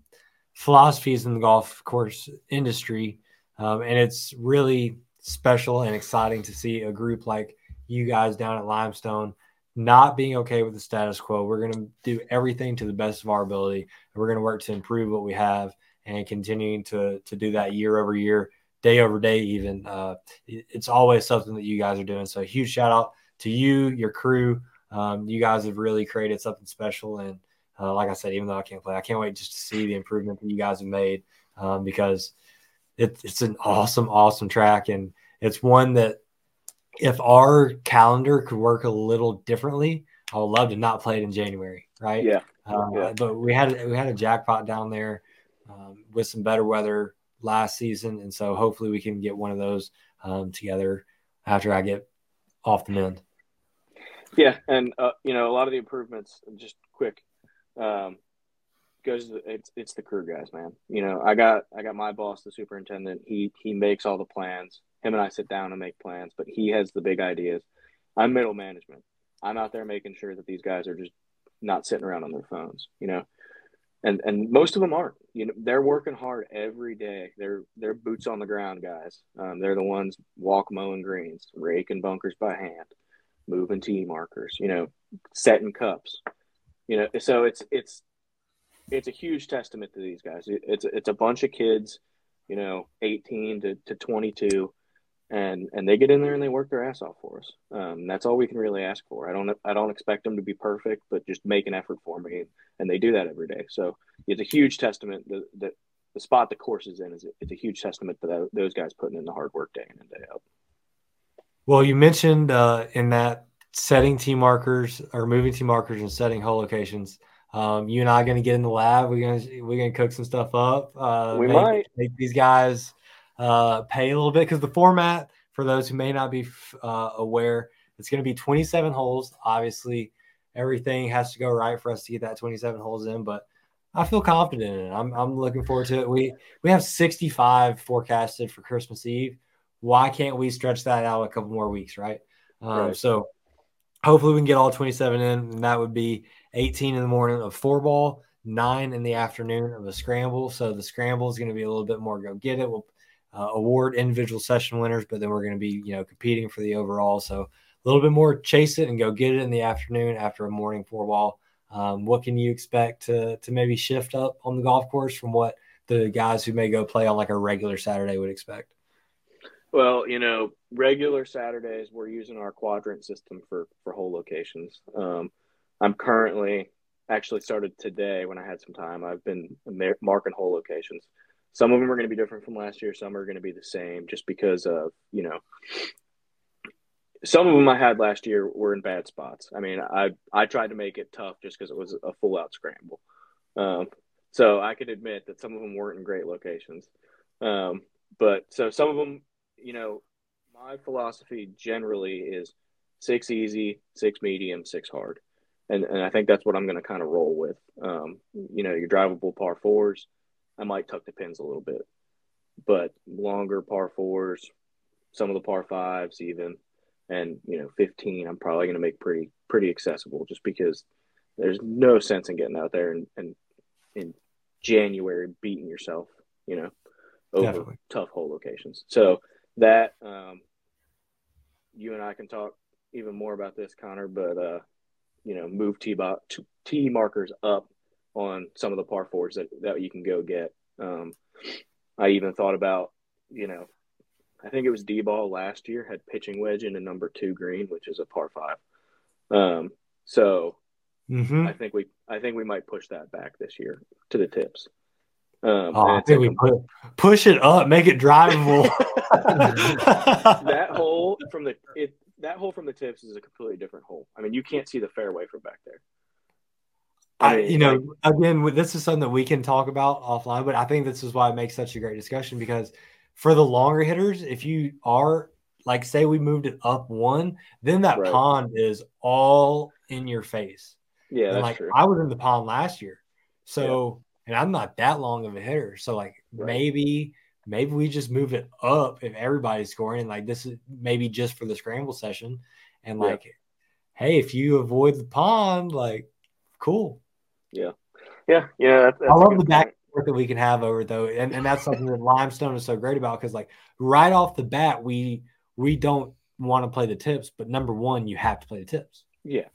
philosophies in the golf course industry. And it's really special and exciting to see a group like you guys down at Limestone not being okay with the status quo. We're going to do everything to the best of our ability. We're going to work to improve what we have and continuing to do that year over year, day over day even. It's always something that you guys are doing. So huge shout out to you, your crew. You guys have really created something special. And like I said, even though I can't play, I can't wait just to see the improvement that you guys have made because it's an awesome, awesome track. And it's one that if our calendar could work a little differently, I would love to not play it in January, right? Yeah. But we had a jackpot down there with some better weather last season. And so hopefully we can get one of those together after I get off the mend. Yeah. And, a lot of the improvements, just quick, it's the crew guys, man. I got my boss, the superintendent. He makes all the plans. Him and I sit down and make plans, but he has the big ideas. I'm middle management. I'm out there making sure that these guys are just not sitting around on their phones, and most of them aren't. They're working hard every day. They're boots on the ground guys. They're the ones walk mowing greens, raking bunkers by hand, moving tee markers, setting cups, so it's a huge testament to these guys. It's a bunch of kids, 18 to 22, and they get in there and they work their ass off for us. That's all we can really ask for. I don't expect them to be perfect, but just make an effort for me, and they do that every day. So it's a huge testament. The spot the course is in it's a huge testament to those guys putting in the hard work day in and day out. Well, you mentioned in that setting tee markers or moving tee markers and setting hole locations. You and I are going to get in the lab. We're going to cook some stuff up. We might make these guys pay a little bit because the format, for those who may not be aware, it's going to be 27 holes. Obviously, everything has to go right for us to get that 27 holes in, but I feel confident in it. I'm looking forward to it. We have 65 forecasted for Christmas Eve. Why can't we stretch that out a couple more weeks, right? Right. So hopefully we can get all 27 in, and that would be 18 in the morning of 4-ball, 9 in the afternoon of a scramble. So the scramble is going to be a little bit more go get it. We'll award individual session winners, but then we're going to be, competing for the overall. So a little bit more chase it and go get it in the afternoon after a morning 4-ball. What can you expect to maybe shift up on the golf course from what the guys who may go play on like a regular Saturday would expect? Well, regular Saturdays, we're using our quadrant system for hole locations. I'm currently actually started today when I had some time. I've been marking hole locations. Some of them are going to be different from last year. Some are going to be the same just because of, some of them I had last year were in bad spots. I mean, I tried to make it tough just because it was a full out scramble. So I could admit that some of them weren't in great locations. But so some of them, my philosophy generally is 6 easy, 6 medium, 6 hard. And I think that's what I'm going to kind of roll with. Your drivable par fours, I might tuck the pins a little bit. But longer par fours, some of the par fives even, and, 15, I'm probably going to make pretty accessible just because there's no sense in getting out there and in January beating yourself, over Definitely. Tough hole locations. So that you and I can talk even more about this, Connor, but move tee markers up on some of the par fours that you can go get. I even thought about, I think it was D-ball last year had pitching wedge in a number 2 green, which is a par 5. So I think we might push that back this year to the tips. I think we push it up, make it drivable. That hole from the tips is a completely different hole. I mean, you can't see the fairway from back there. Again, this is something that we can talk about offline, but I think this is why it makes such a great discussion because for the longer hitters, if you are like, say we moved it up 1, then that right. pond is all in your face. Yeah, and that's true. I was in the pond last year, so. Yeah. And I'm not that long of a hitter. So, right. maybe we just move it up if everybody's scoring. And, this is maybe just for the scramble session. And, yeah. Hey, if you avoid the pond, cool. Yeah. Yeah. I love the back. support that we can have over though. And that's something that Limestone is so great about, because like right off the bat, we don't want to play the tips, but number one, you have to play the tips. Yeah.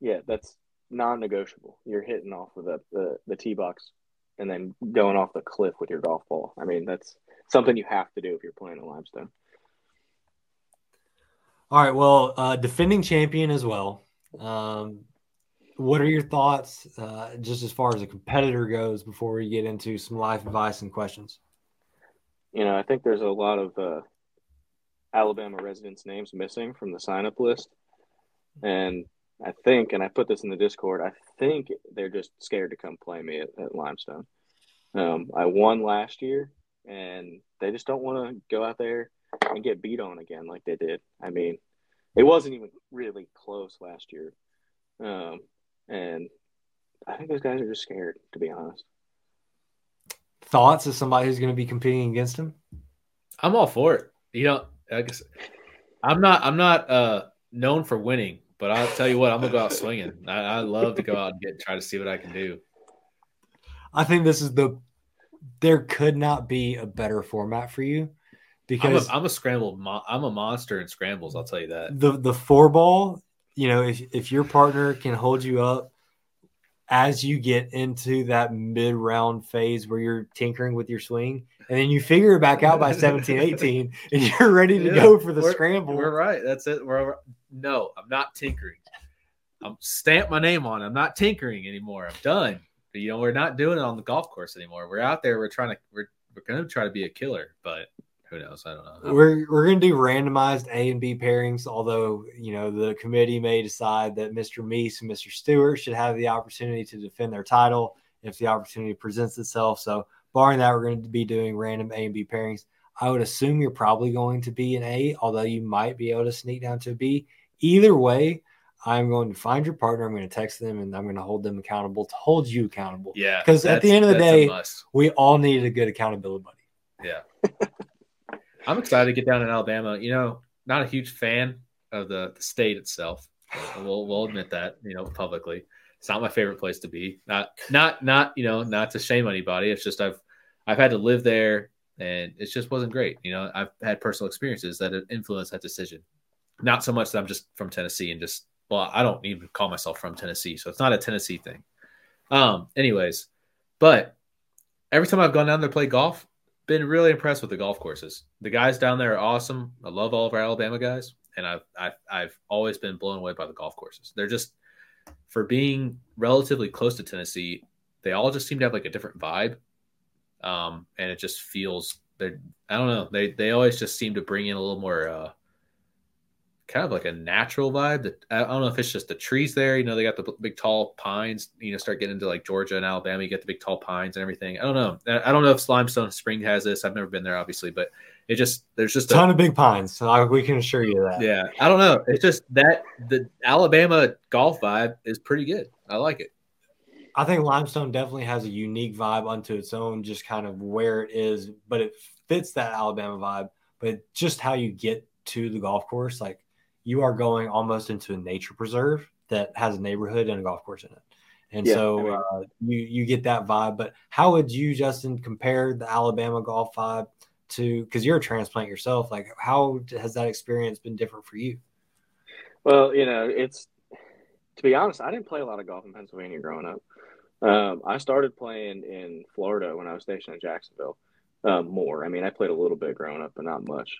Yeah. That's non-negotiable. You're hitting off of the tee box and then going off the cliff with your golf ball. I mean, that's something you have to do if you're playing a Limestone. All right. Well, defending champion as well. What are your thoughts just as far as a competitor goes before we get into some life advice and questions? You know, I think there's a lot of Alabama residents' names missing from the sign-up list. And I think, and I put this in the Discord, I think they're just scared to come play me at Limestone. I won last year, and they just don't want to go out there and get beat on again like they did. I mean, it wasn't even really close last year. And I think those guys are just scared, to be honest. Thoughts of somebody who's going to be competing against him? I'm all for it. You know, I guess I'm not known for winning, but I'll tell you what, I'm going to go out swinging. I love to go out and try to see what I can do. I think this is there could not be a better format for you, because I'm a monster in scrambles. I'll tell you that. The four ball, you know, if your partner can hold you up as you get into that mid-round phase where you're tinkering with your swing, and then you figure it back out by 17, 18, and you're ready to go for the scramble. We're right. That's it. No, I'm not tinkering. I'm stamp my name on it. I'm not tinkering anymore. I'm done. But, you know, we're not doing it on the golf course anymore. We're out there. We're going to try to be a killer, but who knows? I don't know. We're going to do randomized A and B pairings, although, you know, the committee may decide that Mr. Mease and Mr. Stewart should have the opportunity to defend their title if the opportunity presents itself. So barring that, we're going to be doing random A and B pairings. I would assume you're probably going to be an A, although you might be able to sneak down to a B. Either way, I'm going to find your partner. I'm going to text them, and I'm going to hold them accountable to hold you accountable. Yeah. Because at the end of the day, we all need a good accountability buddy. Yeah. I'm excited to get down in Alabama. You know, not a huge fan of the state itself. We'll admit that, you know, publicly. It's not my favorite place to be. Not you know, not to shame anybody. It's just I've had to live there, and it just wasn't great. You know, I've had personal experiences that have influenced that decision. Not so much that I'm just from Tennessee and just – well, I don't even call myself from Tennessee, so it's not a Tennessee thing. Anyways, but every time I've gone down there to play golf, been really impressed with the golf courses. The guys down there are awesome. I love all of our Alabama guys, and I've always been blown away by the golf courses. They're just, for being relatively close to Tennessee, they all just seem to have like a different vibe, and it just feels I don't know. They always just seem to bring in a little more kind of like a natural vibe. That I don't know if it's just the trees there. You know, they got the big tall pines. You know, start getting into like Georgia and Alabama, you get the big tall pines and everything. I don't know. I don't know if Limestone Spring has this. I've never been there, obviously, but it just there's just a ton of big pines. So we can assure you that. Yeah, I don't know. It's just that the Alabama golf vibe is pretty good. I like it. I think Limestone definitely has a unique vibe unto its own, just kind of where it is, but it fits that Alabama vibe. But just how you get to the golf course, like, you are going almost into a nature preserve that has a neighborhood and a golf course in it. And you get that vibe. But how would you, Justin, compare the Alabama golf vibe to, because you're a transplant yourself, like how has that experience been different for you? Well, you know, it's, to be honest, I didn't play a lot of golf in Pennsylvania growing up. I started playing in Florida when I was stationed in Jacksonville more. I mean, I played a little bit growing up, but not much.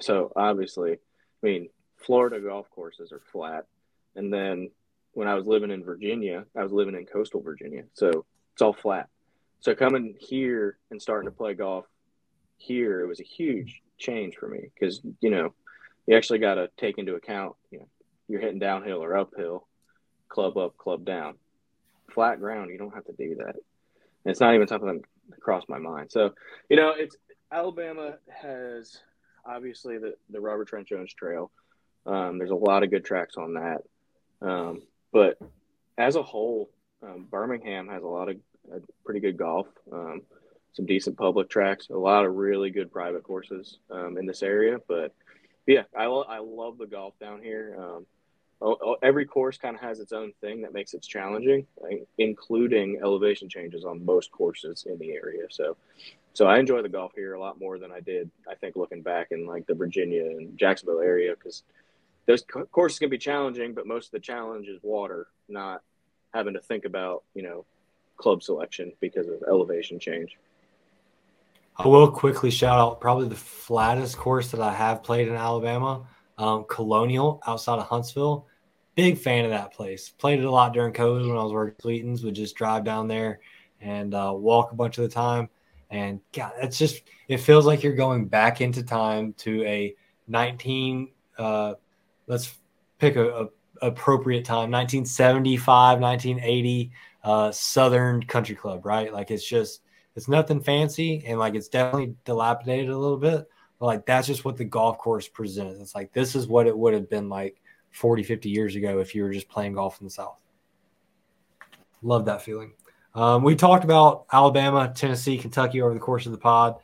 So obviously, I mean, Florida golf courses are flat. And then when I was living in Virginia, I was living in coastal Virginia. So it's all flat. So coming here and starting to play golf here, it was a huge change for me because, you know, you actually got to take into account, you know, you're hitting downhill or uphill, club up, club down. Flat ground, you don't have to do that. And it's not even something that crossed my mind. So, you know, it's Alabama has obviously the Robert Trent Jones Trail. There's a lot of good tracks on that. But as a whole, Birmingham has a lot of pretty good golf, some decent public tracks, a lot of really good private courses in this area. But, yeah, I love the golf down here. every course kind of has its own thing that makes it challenging, including elevation changes on most courses in the area. So I enjoy the golf here a lot more than I did, I think, looking back in like the Virginia and Jacksonville area, because those courses can be challenging, but most of the challenge is water, not having to think about, you know, club selection because of elevation change. I will quickly shout out probably the flattest course that I have played in Alabama, Colonial outside of Huntsville. Big fan of that place. Played it a lot during COVID when I was working at Cleaton's. Would just drive down there and walk a bunch of the time. And God, it's just, it feels like you're going back into time to a 1975, 1980 Southern Country Club, right? Like it's just, it's nothing fancy, and like it's definitely dilapidated a little bit, but like that's just what the golf course presents. It's like this is what it would have been like 40, 50 years ago if you were just playing golf in the South. Love that feeling. We talked about Alabama, Tennessee, Kentucky over the course of the pod.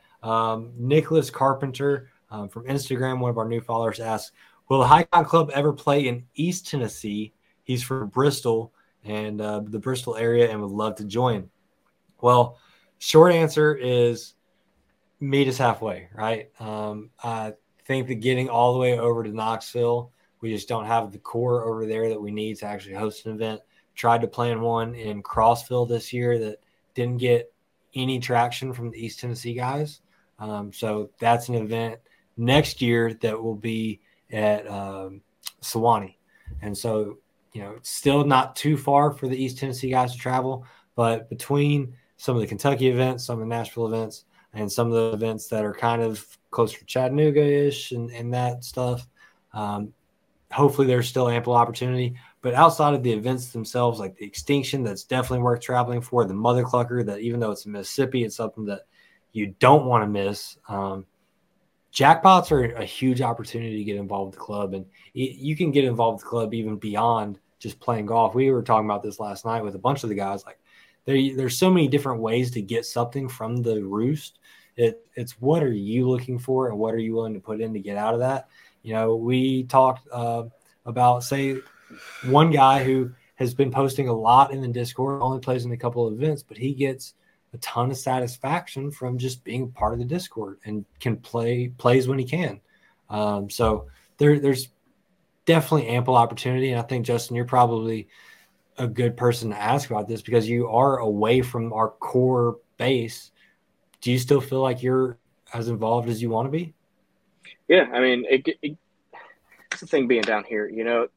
Nicholas Carpenter from Instagram, one of our new followers, asks, will the High Cotton Club ever play in East Tennessee? He's from Bristol and the Bristol area and would love to join. Well, short answer is meet us halfway, right? I think that getting all the way over to Knoxville, we just don't have the core over there that we need to actually host an event. Tried to plan one in Crossville this year that didn't get any traction from the East Tennessee guys. So that's an event next year that will be at Sewanee. And so, you know, it's still not too far for the East Tennessee guys to travel, but between some of the Kentucky events, some of the Nashville events, and some of the events that are kind of closer to Chattanooga-ish and that stuff, hopefully there's still ample opportunity. But outside of the events themselves, like the Extinction, that's definitely worth traveling for, the Mother Clucker, that even though it's in Mississippi, it's something that you don't want to miss. Jackpots are a huge opportunity to get involved with the club, and you can get involved with the club even beyond just playing golf. We were talking about this last night with a bunch of the guys. Like there's so many different ways to get something from the roost. It's what are you looking for and what are you willing to put in to get out of that? You know, we talked about, say, one guy who has been posting a lot in the Discord, only plays in a couple of events, but he gets a ton of satisfaction from just being part of the Discord and can plays when he can. So there's definitely ample opportunity. And I think, Justin, you're probably a good person to ask about this because you are away from our core base. Do you still feel like you're as involved as you want to be? Yeah. I mean, it's the thing being down here, you know,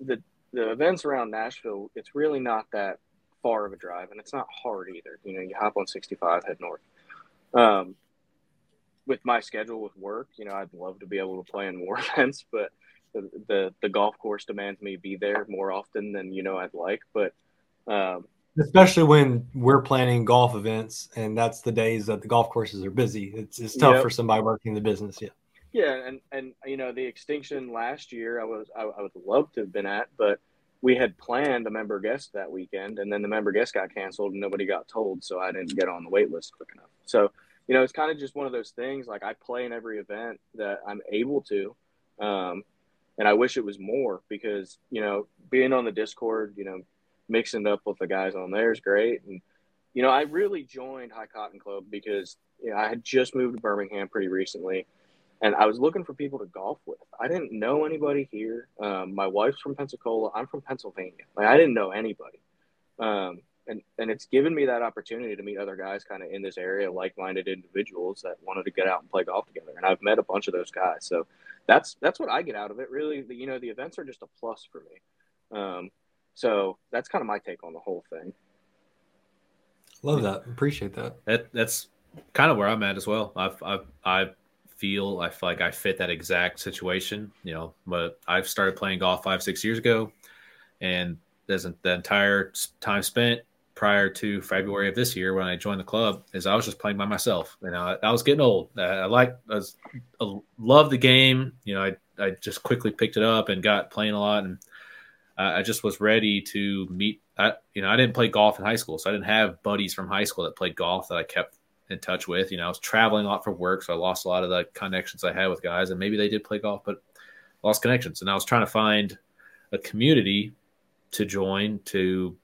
the events around Nashville, it's really not that far of a drive, and it's not hard either. You know, you hop on 65, head north. With my schedule with work, you know, I'd love to be able to play in more events, but the golf course demands me be there more often than, you know, I'd like. But especially when we're planning golf events, and that's the days that the golf courses are busy. It's tough for somebody working the business, Yeah, and you know, the Extinction last year, I would love to have been at, but we had planned a member guest that weekend, and then the member guest got canceled and nobody got told, so I didn't get on the wait list quick enough. So, you know, it's kind of just one of those things. Like, I play in every event that I'm able to, and I wish it was more because, you know, being on the Discord, you know, mixing up with the guys on there is great. And, you know, I really joined High Cotton Club because, you know, I had just moved to Birmingham pretty recently, and I was looking for people to golf with. I didn't know anybody here. My wife's from Pensacola. I'm from Pennsylvania. Like, I didn't know anybody. And it's given me that opportunity to meet other guys kind of in this area, like-minded individuals that wanted to get out and play golf together. And I've met a bunch of those guys. So that's what I get out of it, really. You know, the events are just a plus for me. So that's kind of my take on the whole thing. Love that. Appreciate that. That's kind of where I'm at as well. I feel like I fit that exact situation, you know, but I've started playing golf 5-6 years ago, and the entire time spent prior to February of this year when I joined the club is I was just playing by myself, and I was getting old. I love the game. You know, I just quickly picked it up and got playing a lot, and I just was ready to meet. I didn't play golf in high school, so I didn't have buddies from high school that played golf that I kept in touch with. You know, I was traveling a lot for work, so I lost a lot of the connections I had with guys, and maybe they did play golf, but lost connections. And I was trying to find a community to join, to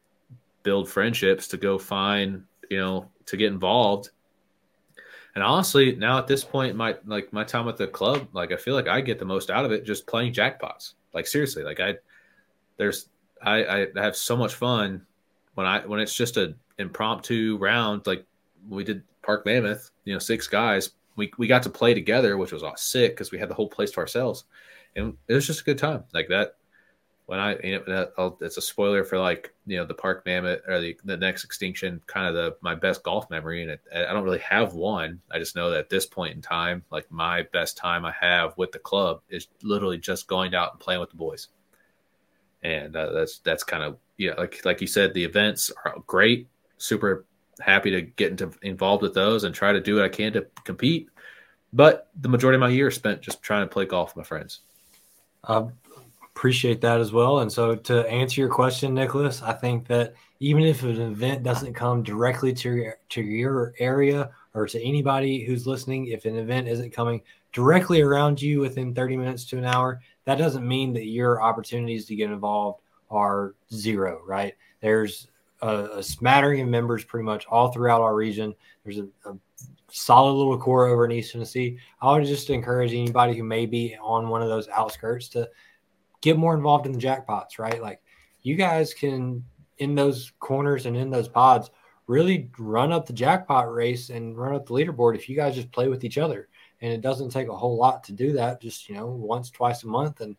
build friendships, to go find, you know, to get involved. And honestly, now at this point, my time with the club, like, I feel like I get the most out of it just playing jackpots. Like, seriously, like I have so much fun when it's just an impromptu round. Like we did Park Mammoth, you know, 6 guys, we got to play together, which was all sick because we had the whole place to ourselves, and it was just a good time. Like that, when I, you know, it's a spoiler for, like, you know, the Park Mammoth or the next Extinction, kind of my best golf memory. And I don't really have one. I just know that at this point in time, like, my best time I have with the club is literally just going out and playing with the boys. And that's kind of, yeah, like you said, the events are great. Super happy to get involved with those and try to do what I can to compete. But the majority of my year is spent just trying to play golf with my friends. Appreciate that as well. And so to answer your question, Nicholas, I think that even if an event doesn't come directly to your area or to anybody who's listening, if an event isn't coming directly around you within 30 minutes to an hour, that doesn't mean that your opportunities to get involved are zero, right? There's a smattering of members pretty much all throughout our region. There's a solid little core over in East Tennessee. I would just encourage anybody who may be on one of those outskirts to get more involved in the jackpots, right? Like, you guys can, in those corners and in those pods, really run up the jackpot race and run up the leaderboard if you guys just play with each other. And it doesn't take a whole lot to do that, just, you know, once, twice a month. And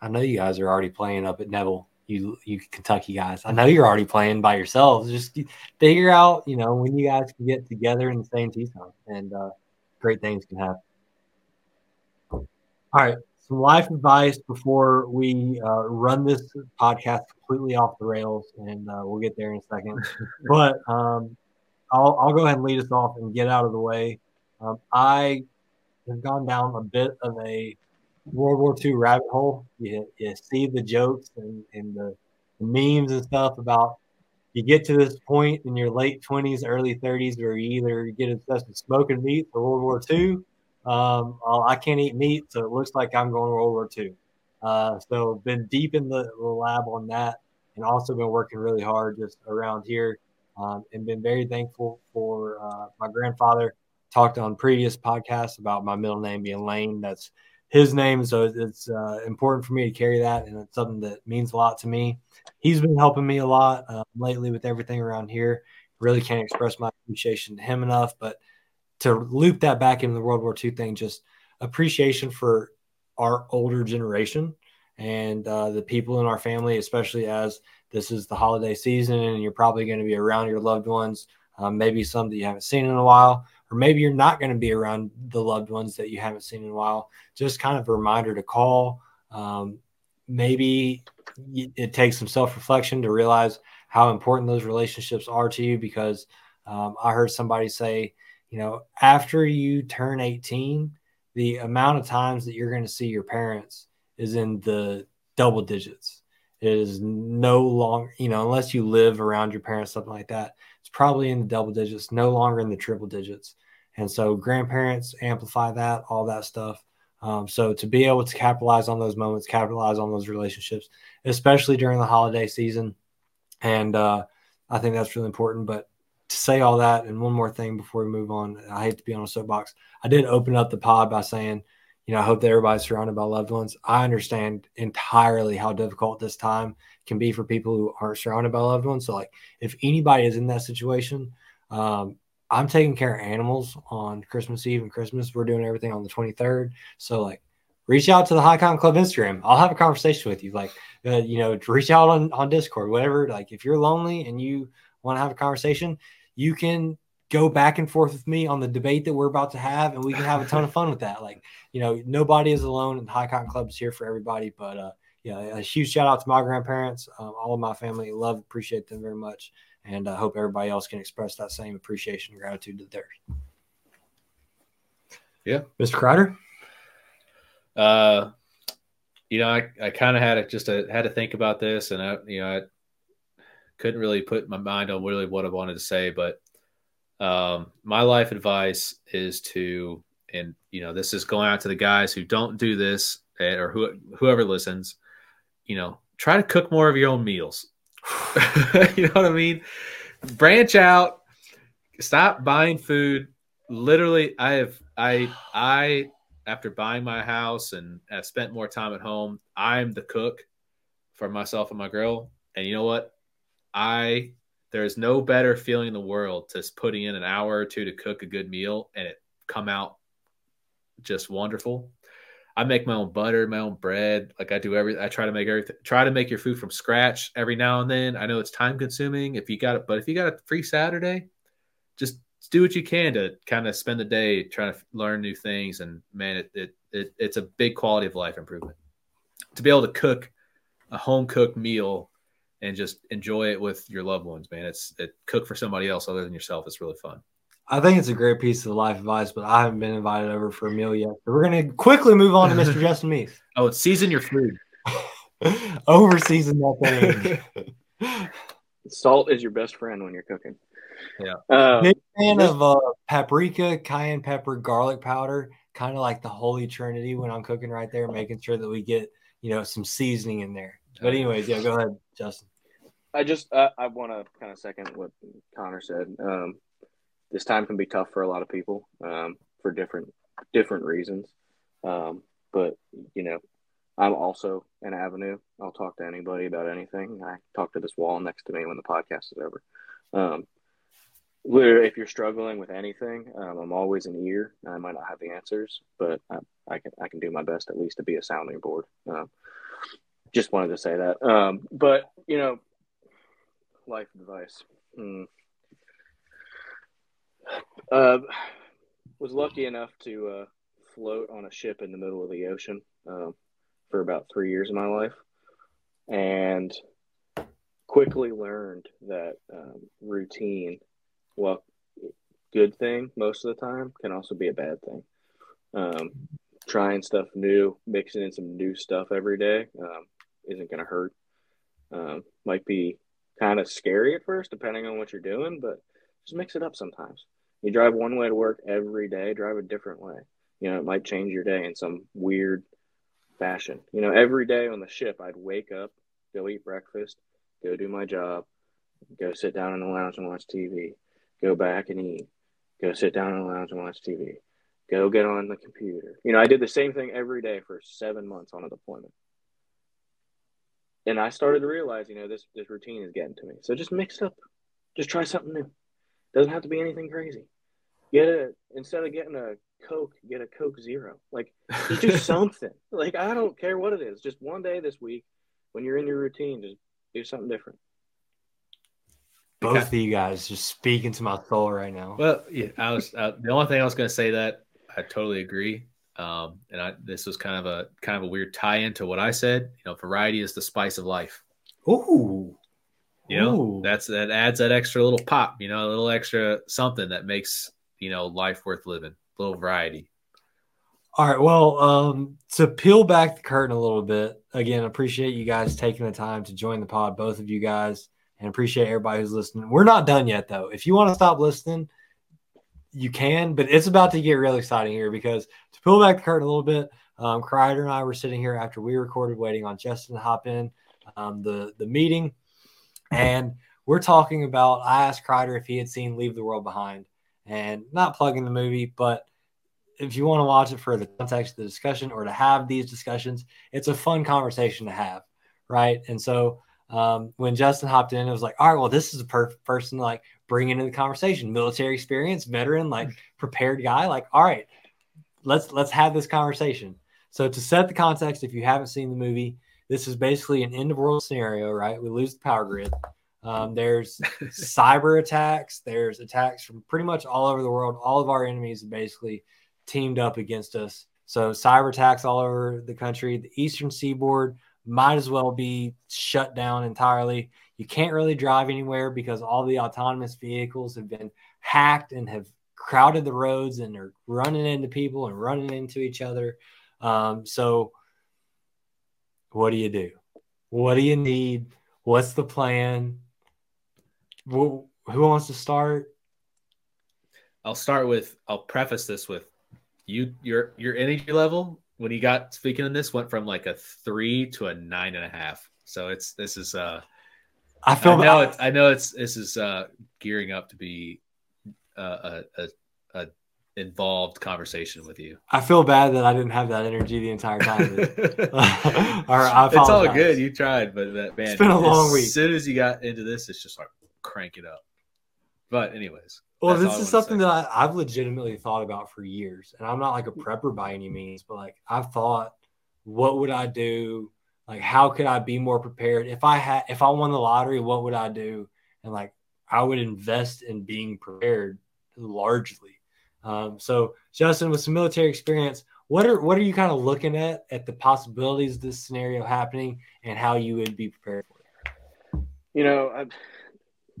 I know you guys are already playing up at Neville, you Kentucky guys. I know you're already playing by yourselves. Just figure out, you know, when you guys can get together in the same tee time, and great things can happen. All right. Life advice before we run this podcast completely off the rails, and we'll get there in a second. But I'll go ahead and lead us off and get out of the way. I have gone down a bit of a World War II rabbit hole. You see the jokes and the memes and stuff about, you get to this point in your late 20s, early 30s, where you either get obsessed with smoking meat for World War II. I can't eat meat, so it looks like I'm going to World War II. So I've been deep in the lab on that, and also been working really hard just around here, and been very thankful for my grandfather. Talked on previous podcasts about my middle name being Lane. That's his name, so it's important for me to carry that, and it's something that means a lot to me. He's been helping me a lot lately with everything around here. Really can't express my appreciation to him enough, but to loop that back into the World War II thing, just appreciation for our older generation and the people in our family, especially as this is the holiday season and you're probably going to be around your loved ones, maybe some that you haven't seen in a while, or maybe you're not going to be around the loved ones that you haven't seen in a while. Just kind of a reminder to call. Maybe it takes some self-reflection to realize how important those relationships are to you, because I heard somebody say, you know, after you turn 18, the amount of times that you're going to see your parents is in the double digits. It is no longer, you know, unless you live around your parents, something like that, it's probably in the double digits, no longer in the triple digits. And so grandparents amplify that, all that stuff. So to be able to capitalize on those moments, capitalize on those relationships, especially during the holiday season. And I think that's really important. But to say all that, and one more thing before we move on, I hate to be on a soapbox. I did open up the pod by saying, you know, I hope that everybody's surrounded by loved ones. I understand entirely how difficult this time can be for people who aren't surrounded by loved ones. So, like, if anybody is in that situation, I'm taking care of animals on Christmas Eve and Christmas. We're doing everything on the 23rd. So, like, reach out to the High Cotton Club Instagram. I'll have a conversation with you. Like, you know, reach out on Discord, whatever. Like, if you're lonely and you want to have a conversation, you can go back and forth with me on the debate that we're about to have, and we can have a ton of fun with that. Like, you know, nobody is alone, and the High Cotton Club is here for everybody. But yeah, a huge shout out to my grandparents, all of my family. Love, appreciate them very much, and I hope everybody else can express that same appreciation and gratitude to theirs. Yeah, Mr. Kreider. You know, I kind of had to think about this, and I couldn't really put my mind on really what I wanted to say, but my life advice is to, and, you know, this is going out to the guys who don't do this, or whoever listens, you know, try to cook more of your own meals. You know what I mean? Branch out. Stop buying food. Literally, I after buying my house and I spent more time at home, I'm the cook for myself and my girl. And you know what? There's no better feeling in the world to putting in an hour or two to cook a good meal and it come out just wonderful. I make my own butter, my own bread. Like I do everything. I try to make everything. Try to make your food from scratch every now and then. I know it's time consuming if you got a free Saturday, just do what you can to kind of spend the day trying to learn new things. And man, it's a big quality of life improvement to be able to cook a home cooked meal and just enjoy it with your loved ones, man. Cook for somebody else other than yourself. It's really fun. I think it's a great piece of life advice, but I haven't been invited over for a meal yet. So we're going to quickly move on to Mr. Justin Mease. Oh, it's season your food. Over-season that thing. Salt is your best friend when you're cooking. Yeah. Big fan of paprika, cayenne pepper, garlic powder, kind of like the Holy Trinity when I'm cooking right there, making sure that we get, some seasoning in there. But anyways, yeah, go ahead, Justin. I want to kind of second what Connor said. This time can be tough for a lot of people for different reasons. But, I'm also an avenue. I'll talk to anybody about anything. I talk to this wall next to me when the podcast is over. Literally, if you're struggling with anything, I'm always an ear. I might not have the answers, but I can do my best at least to be a sounding board. Just wanted to say that. But, life advice. Was lucky enough to float on a ship in the middle of the ocean for about 3 years of my life, and quickly learned that routine, well, good thing most of the time, can also be a bad thing. Trying stuff new, mixing in some new stuff every day isn't going to hurt. Might be kind of scary at first, depending on what you're doing, but just mix it up sometimes. You drive one way to work every day, drive a different way. It might change your day in some weird fashion. Every day on the ship, I'd wake up, go eat breakfast, go do my job, go sit down in the lounge and watch TV, go back and eat, go sit down in the lounge and watch TV, go get on the computer. I did the same thing every day for 7 months on a deployment. And I started to realize, this routine is getting to me. So just mix it up. Just try something new. Doesn't have to be anything crazy. Instead of getting a Coke, get a Coke Zero. Like, just do something. Like, I don't care what it is. Just one day this week, when you're in your routine, just do something different. Both of you guys just speaking to my soul right now. Well, yeah, the only thing I was going to say that I totally agree. This was kind of a weird tie into what I said. Variety is the spice of life. Ooh. That adds that extra little pop, a little extra something that makes, life worth living, a little variety. All right. Well, to peel back the curtain a little bit, again, appreciate you guys taking the time to join the pod, both of you guys, and appreciate everybody who's listening. We're not done yet, though. If you want to stop listening, you can, but it's about to get real exciting here because to peel back the curtain a little bit, Kreider and I were sitting here after we recorded waiting on Justin to hop in the meeting. And we're talking about, I asked Kreider if he had seen Leave the World Behind, and not plugging the movie, but if you want to watch it for the context of the discussion or to have these discussions, it's a fun conversation to have. Right. And so when Justin hopped in, it was like, all right, well, this is a perfect person to bring into the conversation, military experience, veteran, prepared guy, all right, let's have this conversation. So to set the context, if you haven't seen the movie, this is basically an end-of-world scenario, right? We lose the power grid. There's cyber attacks. There's attacks from pretty much all over the world. All of our enemies have basically teamed up against us. So cyber attacks all over the country. The eastern seaboard might as well be shut down entirely. You can't really drive anywhere because all the autonomous vehicles have been hacked and have crowded the roads and are running into people and running into each other. So what do you do? What do you need? What's the plan? Who wants to start? I'll preface this with your energy level when you got speaking on this went from a 3 to a 9.5. So it's this is gearing up to be a involved conversation with you. I feel bad that I didn't have that energy the entire time. It's all good. You tried, but that man, it's been a long week. As soon as you got into this, it's just like crank it up. But anyways, well, this is something that I've legitimately thought about for years, and I'm not like a prepper by any means, but like I've thought, what would I do? Like, how could I be more prepared? If I won the lottery, what would I do? And like, I would invest in being prepared largely. So Justin, with some military experience, what are you kind of looking at the possibilities of this scenario happening and how you would be prepared for it? You know, I'm,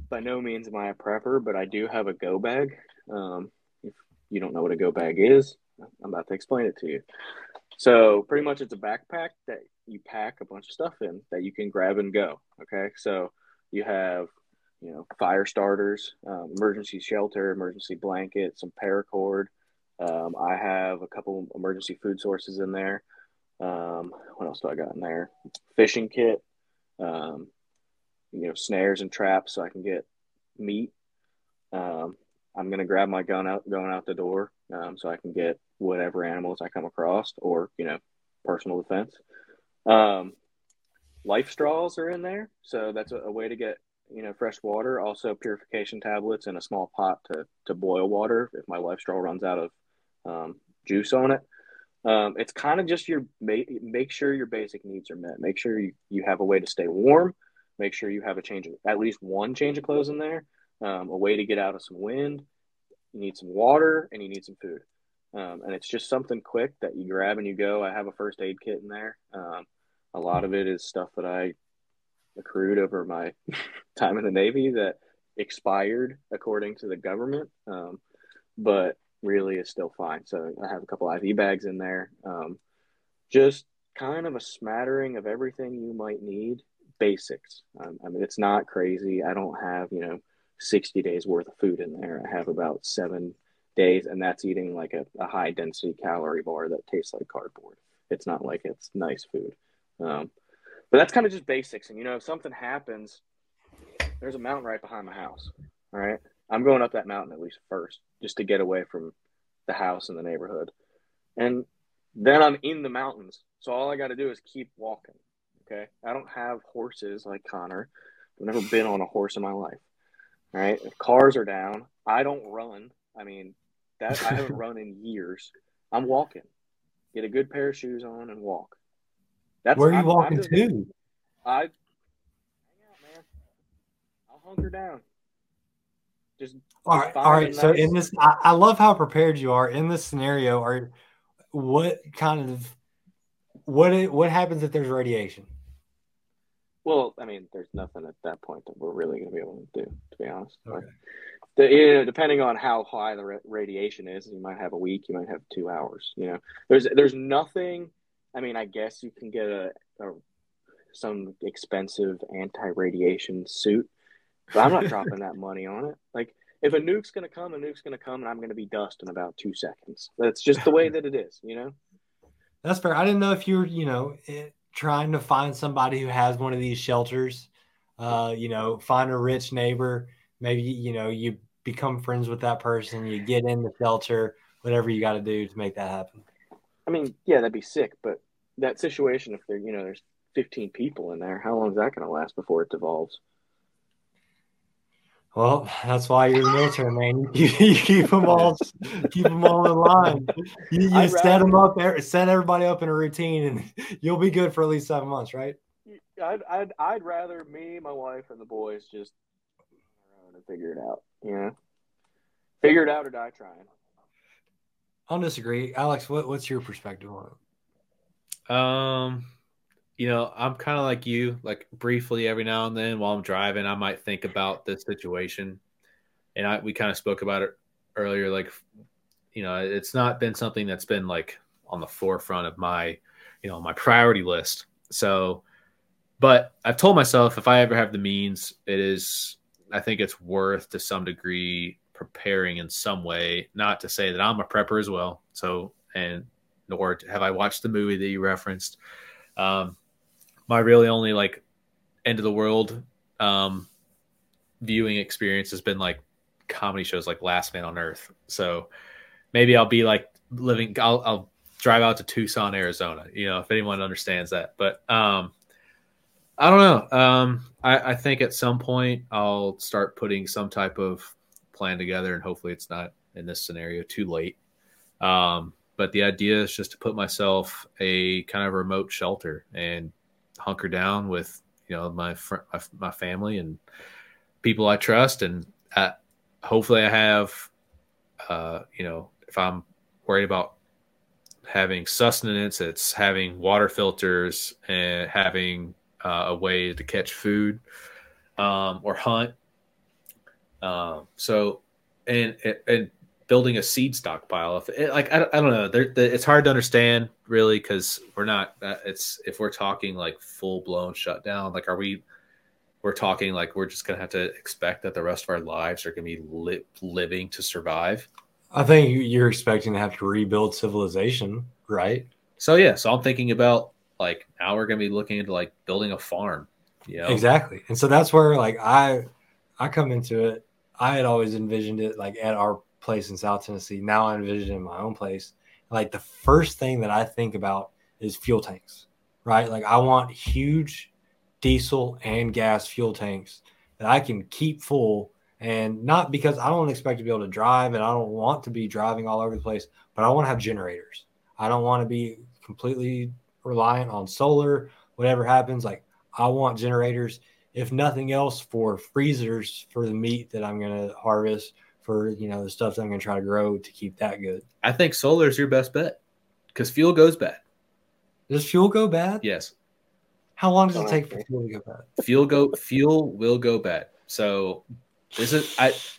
by no means am I a prepper, but I do have a go bag. If you don't know what a go bag is, I'm about to explain it to you. So pretty much it's a backpack that you pack a bunch of stuff in that you can grab and go. Okay. So you have, you know, fire starters, emergency shelter, emergency blanket, some paracord. I have a couple emergency food sources in there. What else do I got in there? Fishing kit, you know, snares and traps so I can get meat. I'm going to grab my gun going out the door so I can get whatever animals I come across or, you know, personal defense. Life straws are in there. So that's a way to get, you know, fresh water, also purification tablets and a small pot to boil water if my life straw runs out of juice on it. It's kind of just your make sure your basic needs are met. Make sure you have a way to stay warm. Make sure you have at least one change of clothes in there, a way to get out of some wind. You need some water and you need some food. And it's just something quick that you grab and you go. I have a first aid kit in there. A lot of it is stuff that I accrued over my time in the Navy that expired according to the government, but really is still fine. So I have a couple IV bags in there. Just kind of a smattering of everything you might need, basics. I mean, it's not crazy. I don't have, you know, 60 days worth of food in there. I have about 7 days, and that's eating like a high density calorie bar that tastes like cardboard. It's not like it's nice food. But that's kind of just basics. And, you know, if something happens, there's a mountain right behind my house. All right. I'm going up that mountain at least first just to get away from the house and the neighborhood. And then I'm in the mountains. So all I got to do is keep walking. Okay. I don't have horses like Connor. I've never been on a horse in my life. All right. If cars are down, I don't run. I mean, that I haven't run in years. I'm walking. Get a good pair of shoes on and walk. Where are you walking to? I hang out, man. I'll hunker down. Just all right. So in this, I love how prepared you are in this scenario. Or what happens if there's radiation? Well, I mean, there's nothing at that point that we're really going to be able to do, to be honest. Okay. You know, depending on how high the radiation is, you might have a week, you might have 2 hours. You know, there's nothing. I mean, I guess you can get some expensive anti-radiation suit, but I'm not dropping that money on it. Like, if a nuke's going to come, and I'm going to be dust in about 2 seconds. That's just the way that it is, you know? That's fair. I didn't know if you were, you know, trying to find somebody who has one of these shelters, you know, find a rich neighbor. Maybe, you know, you become friends with that person, you get in the shelter, whatever you got to do to make that happen. I mean, yeah, that'd be sick, but that situation, if there, you know, there's 15 people in there, how long is that going to last before it devolves? Well, that's why you're in the military, man. You keep them all in line. You set them up, set everybody up in a routine, and you'll be good for at least 7 months, right? I'd rather me, my wife, and the boys just figure it out. You know, figure it out or die trying. I'll disagree. Alex, what's your perspective on it? You know, I'm kind of like you, like briefly every now and then while I'm driving, I might think about this situation. And we kind of spoke about it earlier. Like, you know, it's not been something that's been like on the forefront of my, you know, my priority list. So, but I've told myself if I ever have the means, I think it's worth to some degree preparing in some way, not to say that I'm a prepper as well. So, and nor have I watched the movie that you referenced. My really only like end of the world viewing experience has been like comedy shows like Last Man on Earth. So maybe I'll be like living, I'll drive out to Tucson, Arizona, you know, if anyone understands that. But I don't know. I think at some point I'll start putting some type of plan together, and hopefully it's not in this scenario too late. But the idea is just to put myself a kind of remote shelter and hunker down with, you know, my family and people I trust. And hopefully I have, you know, if I'm worried about having sustenance, it's having water filters and having a way to catch food or hunt. So, and building a seed stockpile. I don't know. It's hard to understand really, because we're not, if we're talking like full blown shutdown, like we're talking like we're just going to have to expect that the rest of our lives are going to be living to survive. I think you're expecting to have to rebuild civilization, right? So, yeah. So I'm thinking about like now we're going to be looking into like building a farm. Yeah, you know? Exactly. And so that's where like I come into it. I had always envisioned it like at our place in South Tennessee. Now I envision it in my own place. Like the first thing that I think about is fuel tanks, right? Like I want huge diesel and gas fuel tanks that I can keep full, and not because I don't expect to be able to drive and I don't want to be driving all over the place, but I want to have generators. I don't want to be completely reliant on solar, whatever happens. Like I want generators, if nothing else, for freezers for the meat that I'm going to harvest, for, you know, the stuff that I'm going to try to grow to keep that good. I think solar is your best bet because fuel goes bad. Does fuel go bad? Yes. How long does it take for fuel to go bad? Fuel will go bad. So this is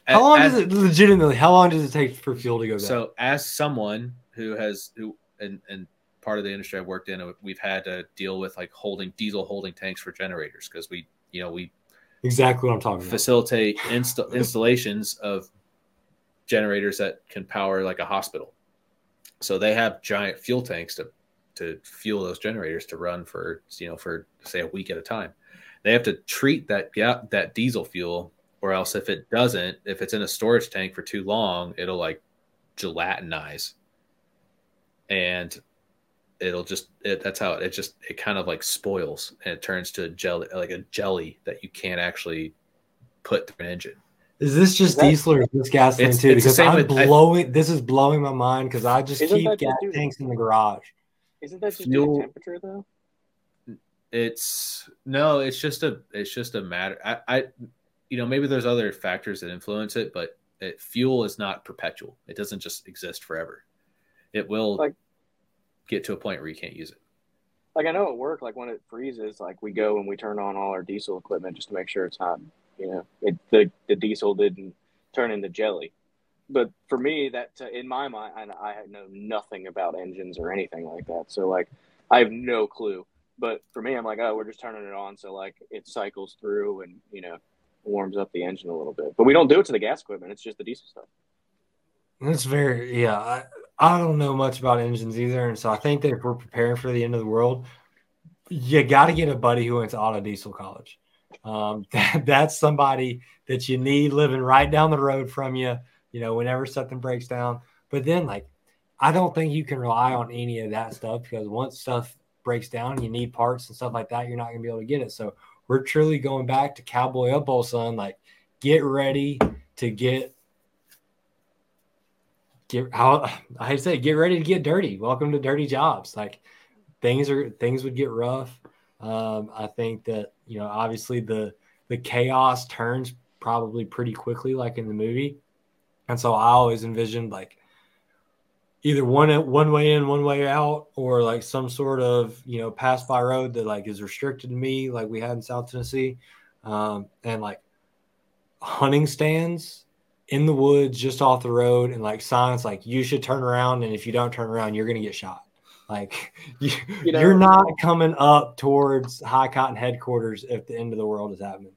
how long does it take for fuel to go bad? So as someone who, and part of the industry I've worked in, we've had to deal with like diesel holding tanks for generators because we exactly what I'm talking about. Facilitate installations of generators that can power like a hospital. So they have giant fuel tanks to fuel those generators to run for, you know, for say a week at a time. They have to treat that diesel fuel, or else if it's in a storage tank for too long, it'll like gelatinize. And it kind of like spoils, and it turns to a jelly that you can't actually put through an engine. Is this just diesel or is this gasoline too? Because this is blowing my mind because I just keep gas tanks in the garage. Isn't that just the temperature though? It's just a matter. I you know, maybe there's other factors that influence it, but fuel is not perpetual. It doesn't just exist forever. It will get to a point where you can't use it. Like I know at work, like when it freezes, like we go and we turn on all our diesel equipment just to make sure it's hot. You know, the diesel didn't turn into jelly. But for me, that in my mind, I know nothing about engines or anything like that. So like, I have no clue. But for me, I'm like, oh, we're just turning it on, so like it cycles through and, you know, warms up the engine a little bit. But we don't do it to the gas equipment. It's just the diesel stuff. That's very, yeah. I don't know much about engines either. And so I think that if we're preparing for the end of the world, you got to get a buddy who went to auto diesel college. That's somebody that you need living right down the road from you, you know, whenever something breaks down. But then, like, I don't think you can rely on any of that stuff because once stuff breaks down, you need parts and stuff like that, you're not going to be able to get it. So we're truly going back to cowboy up, old son. Like, get ready to get ready to get dirty. Welcome to dirty jobs. Like things would get rough. I think that, you know, obviously the chaos turns probably pretty quickly, like in the movie. And so I always envisioned like either one way in, one way out, or like some sort of, you know, pass by road that like is restricted to me, like we had in South Tennessee, and like hunting stands in the woods just off the road, and like signs like you should turn around, and if you don't turn around you're going to get shot. Like you're not coming up towards High Cotton headquarters if the end of the world is happening.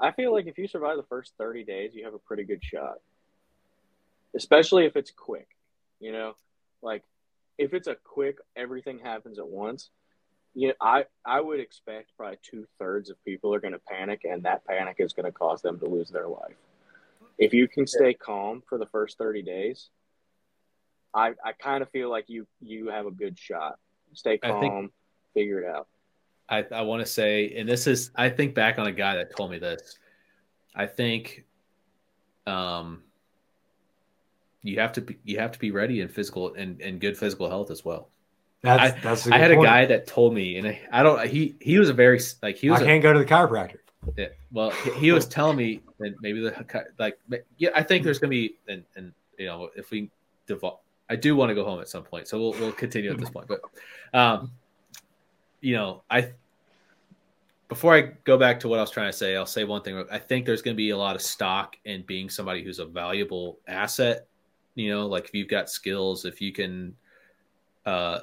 I feel like if you survive the first 30 days you have a pretty good shot, especially if it's quick. You know, like if it's a quick everything happens at once, you know, I would expect probably 2/3 of people are going to panic, and that panic is going to cause them to lose their life. If you can stay calm for the first 30 days, I kind of feel like you have a good shot. Stay calm, figure it out. I want to say, and this is, I think back on a guy that told me this. I think you have to be ready in physical and good physical health as well. That's a good point. A guy that told me, and he was a very like he was. I can't go to the chiropractor. Yeah, well, he was telling me, and maybe I think there's gonna be, and you know, if we devolve, I do want to go home at some point, so we'll continue at this point. But you know, before I go back to what I was trying to say, I'll say one thing. I think there's gonna be a lot of stock in being somebody who's a valuable asset. You know, like if you've got skills, if you can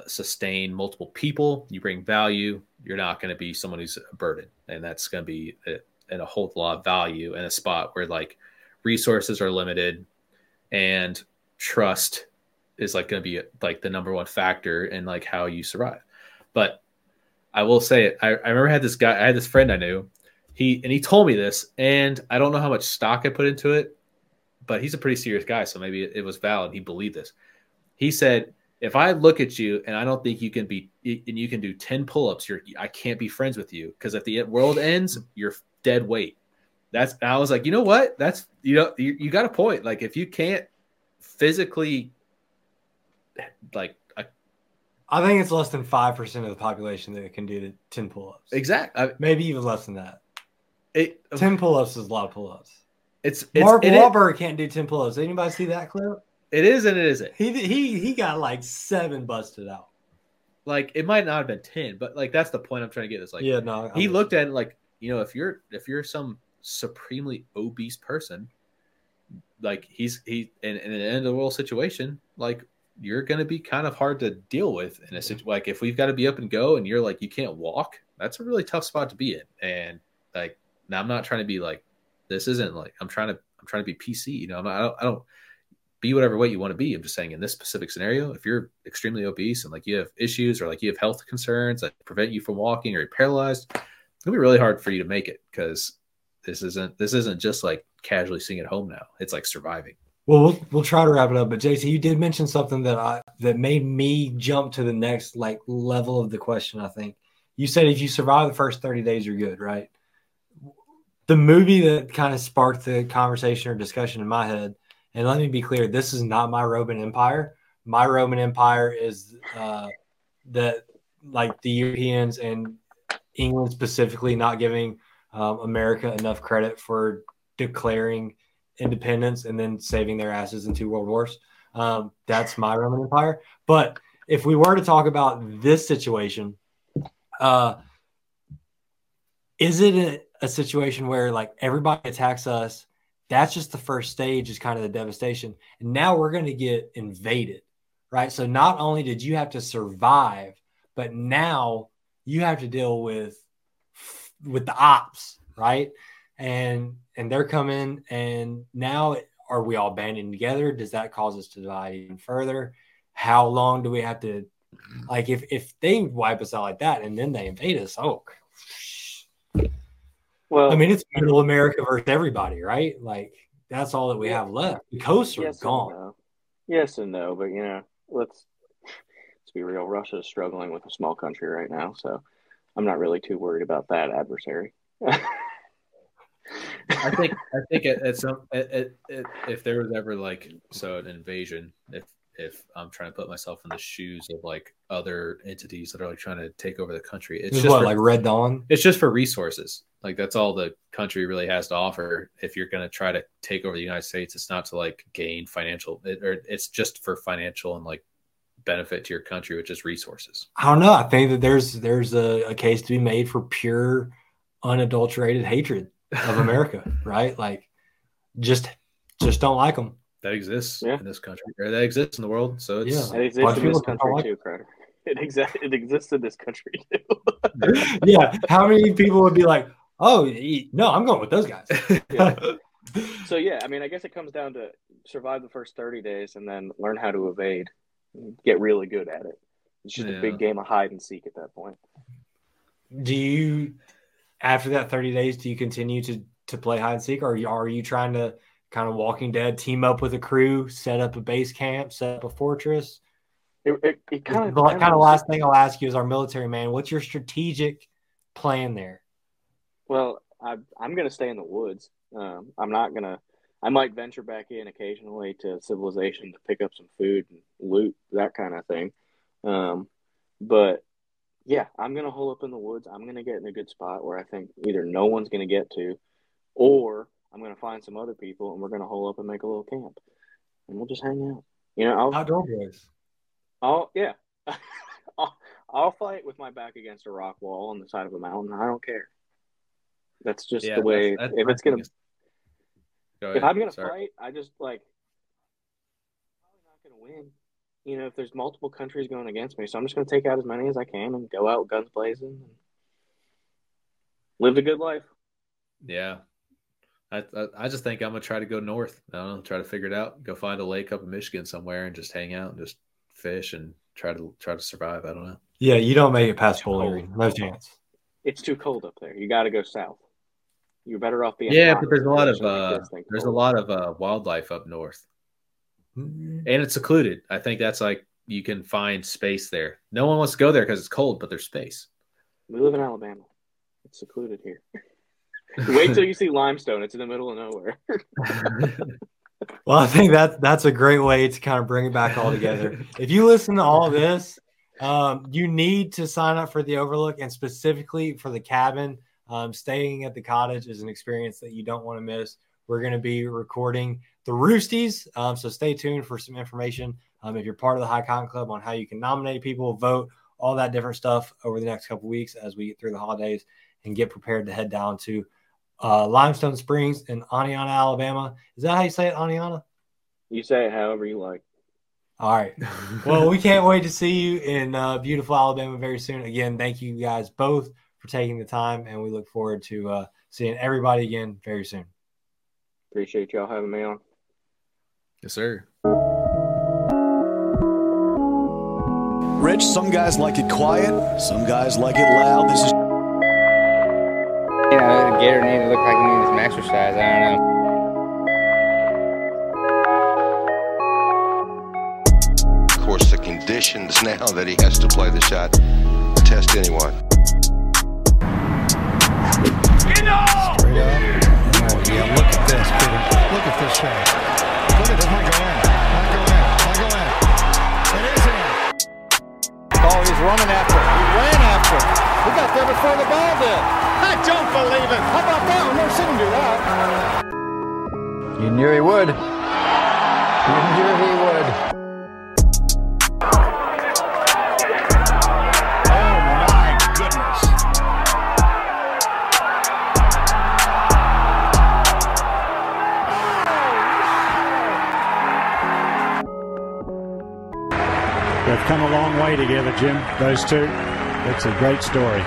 sustain multiple people, you bring value. You're not going to be someone who's a burden, and that's going to be in a whole lot of value in a spot where like resources are limited, and trust is like going to be like the number one factor in like how you survive. But I will say it. I remember I had this friend I knew. He told me this, and I don't know how much stock I put into it, but he's a pretty serious guy, so maybe it was valid. He believed this. He said, if I look at you and I don't think you can be, and you can do 10 pull-ups, I can't be friends with you, because if the world ends, you're dead weight. I was like, you know what? That's, you know, you got a point. Like if you can't physically, like, I think it's less than 5% of the population that can do the 10 pull-ups. Exactly. Maybe even less than that. 10 pull-ups is a lot of pull-ups. Mark Wahlberg can't do 10 pull-ups. Anybody see that clip? It is and it isn't. He got like 7 busted out. Like it might not have been 10, but like that's the point I'm trying to get. Is like he looked at it like, you know, if you're some supremely obese person, like he's in an end of the world situation, like you're gonna be kind of hard to deal with in a situation. Like if we've got to be up and go, and you're like you can't walk, that's a really tough spot to be in. And like now I'm not trying to be like this isn't like I'm trying to be PC. You know, I don't be whatever weight you want to be. I'm just saying in this specific scenario, if you're extremely obese and like you have issues or like you have health concerns that prevent you from walking or you're paralyzed, it'll be really hard for you to make it, because this isn't just like casually sitting at home now. It's like surviving. Well, we'll try to wrap it up. But JT, you did mention something that made me jump to the next like level of the question. I think you said if you survive the first 30 days, you're good, right? The movie that kind of sparked the conversation or discussion in my head. And let me be clear, this is not my Roman Empire. My Roman Empire is that like the Europeans and England specifically not giving America enough credit for declaring independence and then saving their asses in 2 world wars. That's my Roman Empire. But if we were to talk about this situation, is it a situation where like everybody attacks us? That's just the first stage, is kind of the devastation. And now we're going to get invaded, right? So not only did you have to survive, but now you have to deal with the ops, right? And they're coming, and now are we all banding together? Does that cause us to divide even further? How long do we have to, like, if they wipe us out like that and then they invade us, Well, I mean, it's middle America versus everybody, right? Like, that's all that we have left. The coasts are gone. And no. Yes and no, but, you know, let's be real. Russia is struggling with a small country right now, so I'm not really too worried about that adversary. I think at some if there was ever, like, so an invasion, if I'm trying to put myself in the shoes of like other entities that are like trying to take over the country, it's just like Red Dawn. It's just for resources. Like that's all the country really has to offer. If you're going to try to take over the United States, it's not to like gain financial, or it's just for financial and like benefit to your country, which is resources. I don't know. I think that there's a case to be made for pure unadulterated hatred of America, right? Like just don't like them. That exists in this country, or that exists in the world. So it's it exists in this country too, Carter. It exists in this country too. Yeah. How many people would be like, "Oh no, I'm going with those guys"? Yeah. So yeah, I mean, I guess it comes down to survive the first 30 days and then learn how to evade. Get really good at it. It's just a big game of hide and seek at that point. do you, after that 30 days, do you continue to play hide and seek, or are you trying to kind of Walking Dead, team up with a crew, set up a base camp, set up a fortress? It kind of last thing I'll ask you is, our military man, what's your strategic plan there? Well, I'm going to stay in the woods. I'm not going to – I might venture back in occasionally to civilization to pick up some food and loot, that kind of thing. But, yeah, I'm going to hole up in the woods. I'm going to get in a good spot where I think either no one's going to get to, or I'm going to find some other people and we're going to hole up and make a little camp. And we'll just hang out. You know, outdoor boys. Oh, yeah. I'll fight with my back against a rock wall on the side of a mountain. I don't care. That's just the way. That's if it's gonna, go ahead, if I'm gonna fight, I just like probably not gonna win. You know, if there's multiple countries going against me, so I'm just gonna take out as many as I can and go out guns blazing, and live a good life. Yeah, I just think I'm gonna try to go north. I don't know, try to figure it out. Go find a lake up in Michigan somewhere and just hang out and just fish and try to survive. I don't know. Yeah, you don't make it past Bowling. No chance. It's too cold up there. You got to go south. You're better off being. Yeah, but there's a lot of wildlife up north, and it's secluded. I think that's like you can find space there. No one wants to go there because it's cold, but there's space. We live in Alabama. It's secluded here. Wait till you see limestone. It's in the middle of nowhere. Well, I think that's a great way to kind of bring it back all together. If you listen to all this, you need to sign up for the Overlook, and specifically for the cabin. Staying at the cottage is an experience that you don't want to miss. We're going to be recording the Roosties, so stay tuned for some information. If you're part of the High Cotton Club, on how you can nominate people, vote, all that different stuff over the next couple weeks as we get through the holidays and get prepared to head down to Limestone Springs in Oneonta, Alabama. Is that how you say it, Oneonta? You say it however you like. All right. Well, we can't wait to see you in beautiful Alabama very soon. Again, thank you guys both for taking the time, and we look forward to seeing everybody again very soon. Appreciate y'all having me on. Yes, sir. Rich, some guys like it quiet. Some guys like it loud. This is... You know, Gator needed to look like he needed some exercise. I don't know. The conditions now that he has to play the shot test anyone. Straight up. Yeah, look at this, Peter. Look at this shot. Look at it. Might go in. It is in. Oh, he's running after it. He ran after it. He got there before the ball did. I don't believe it. How about that? I've never seen him do that. You knew he would. You knew he would. Come a long way together, Jim, those two. It's a great story.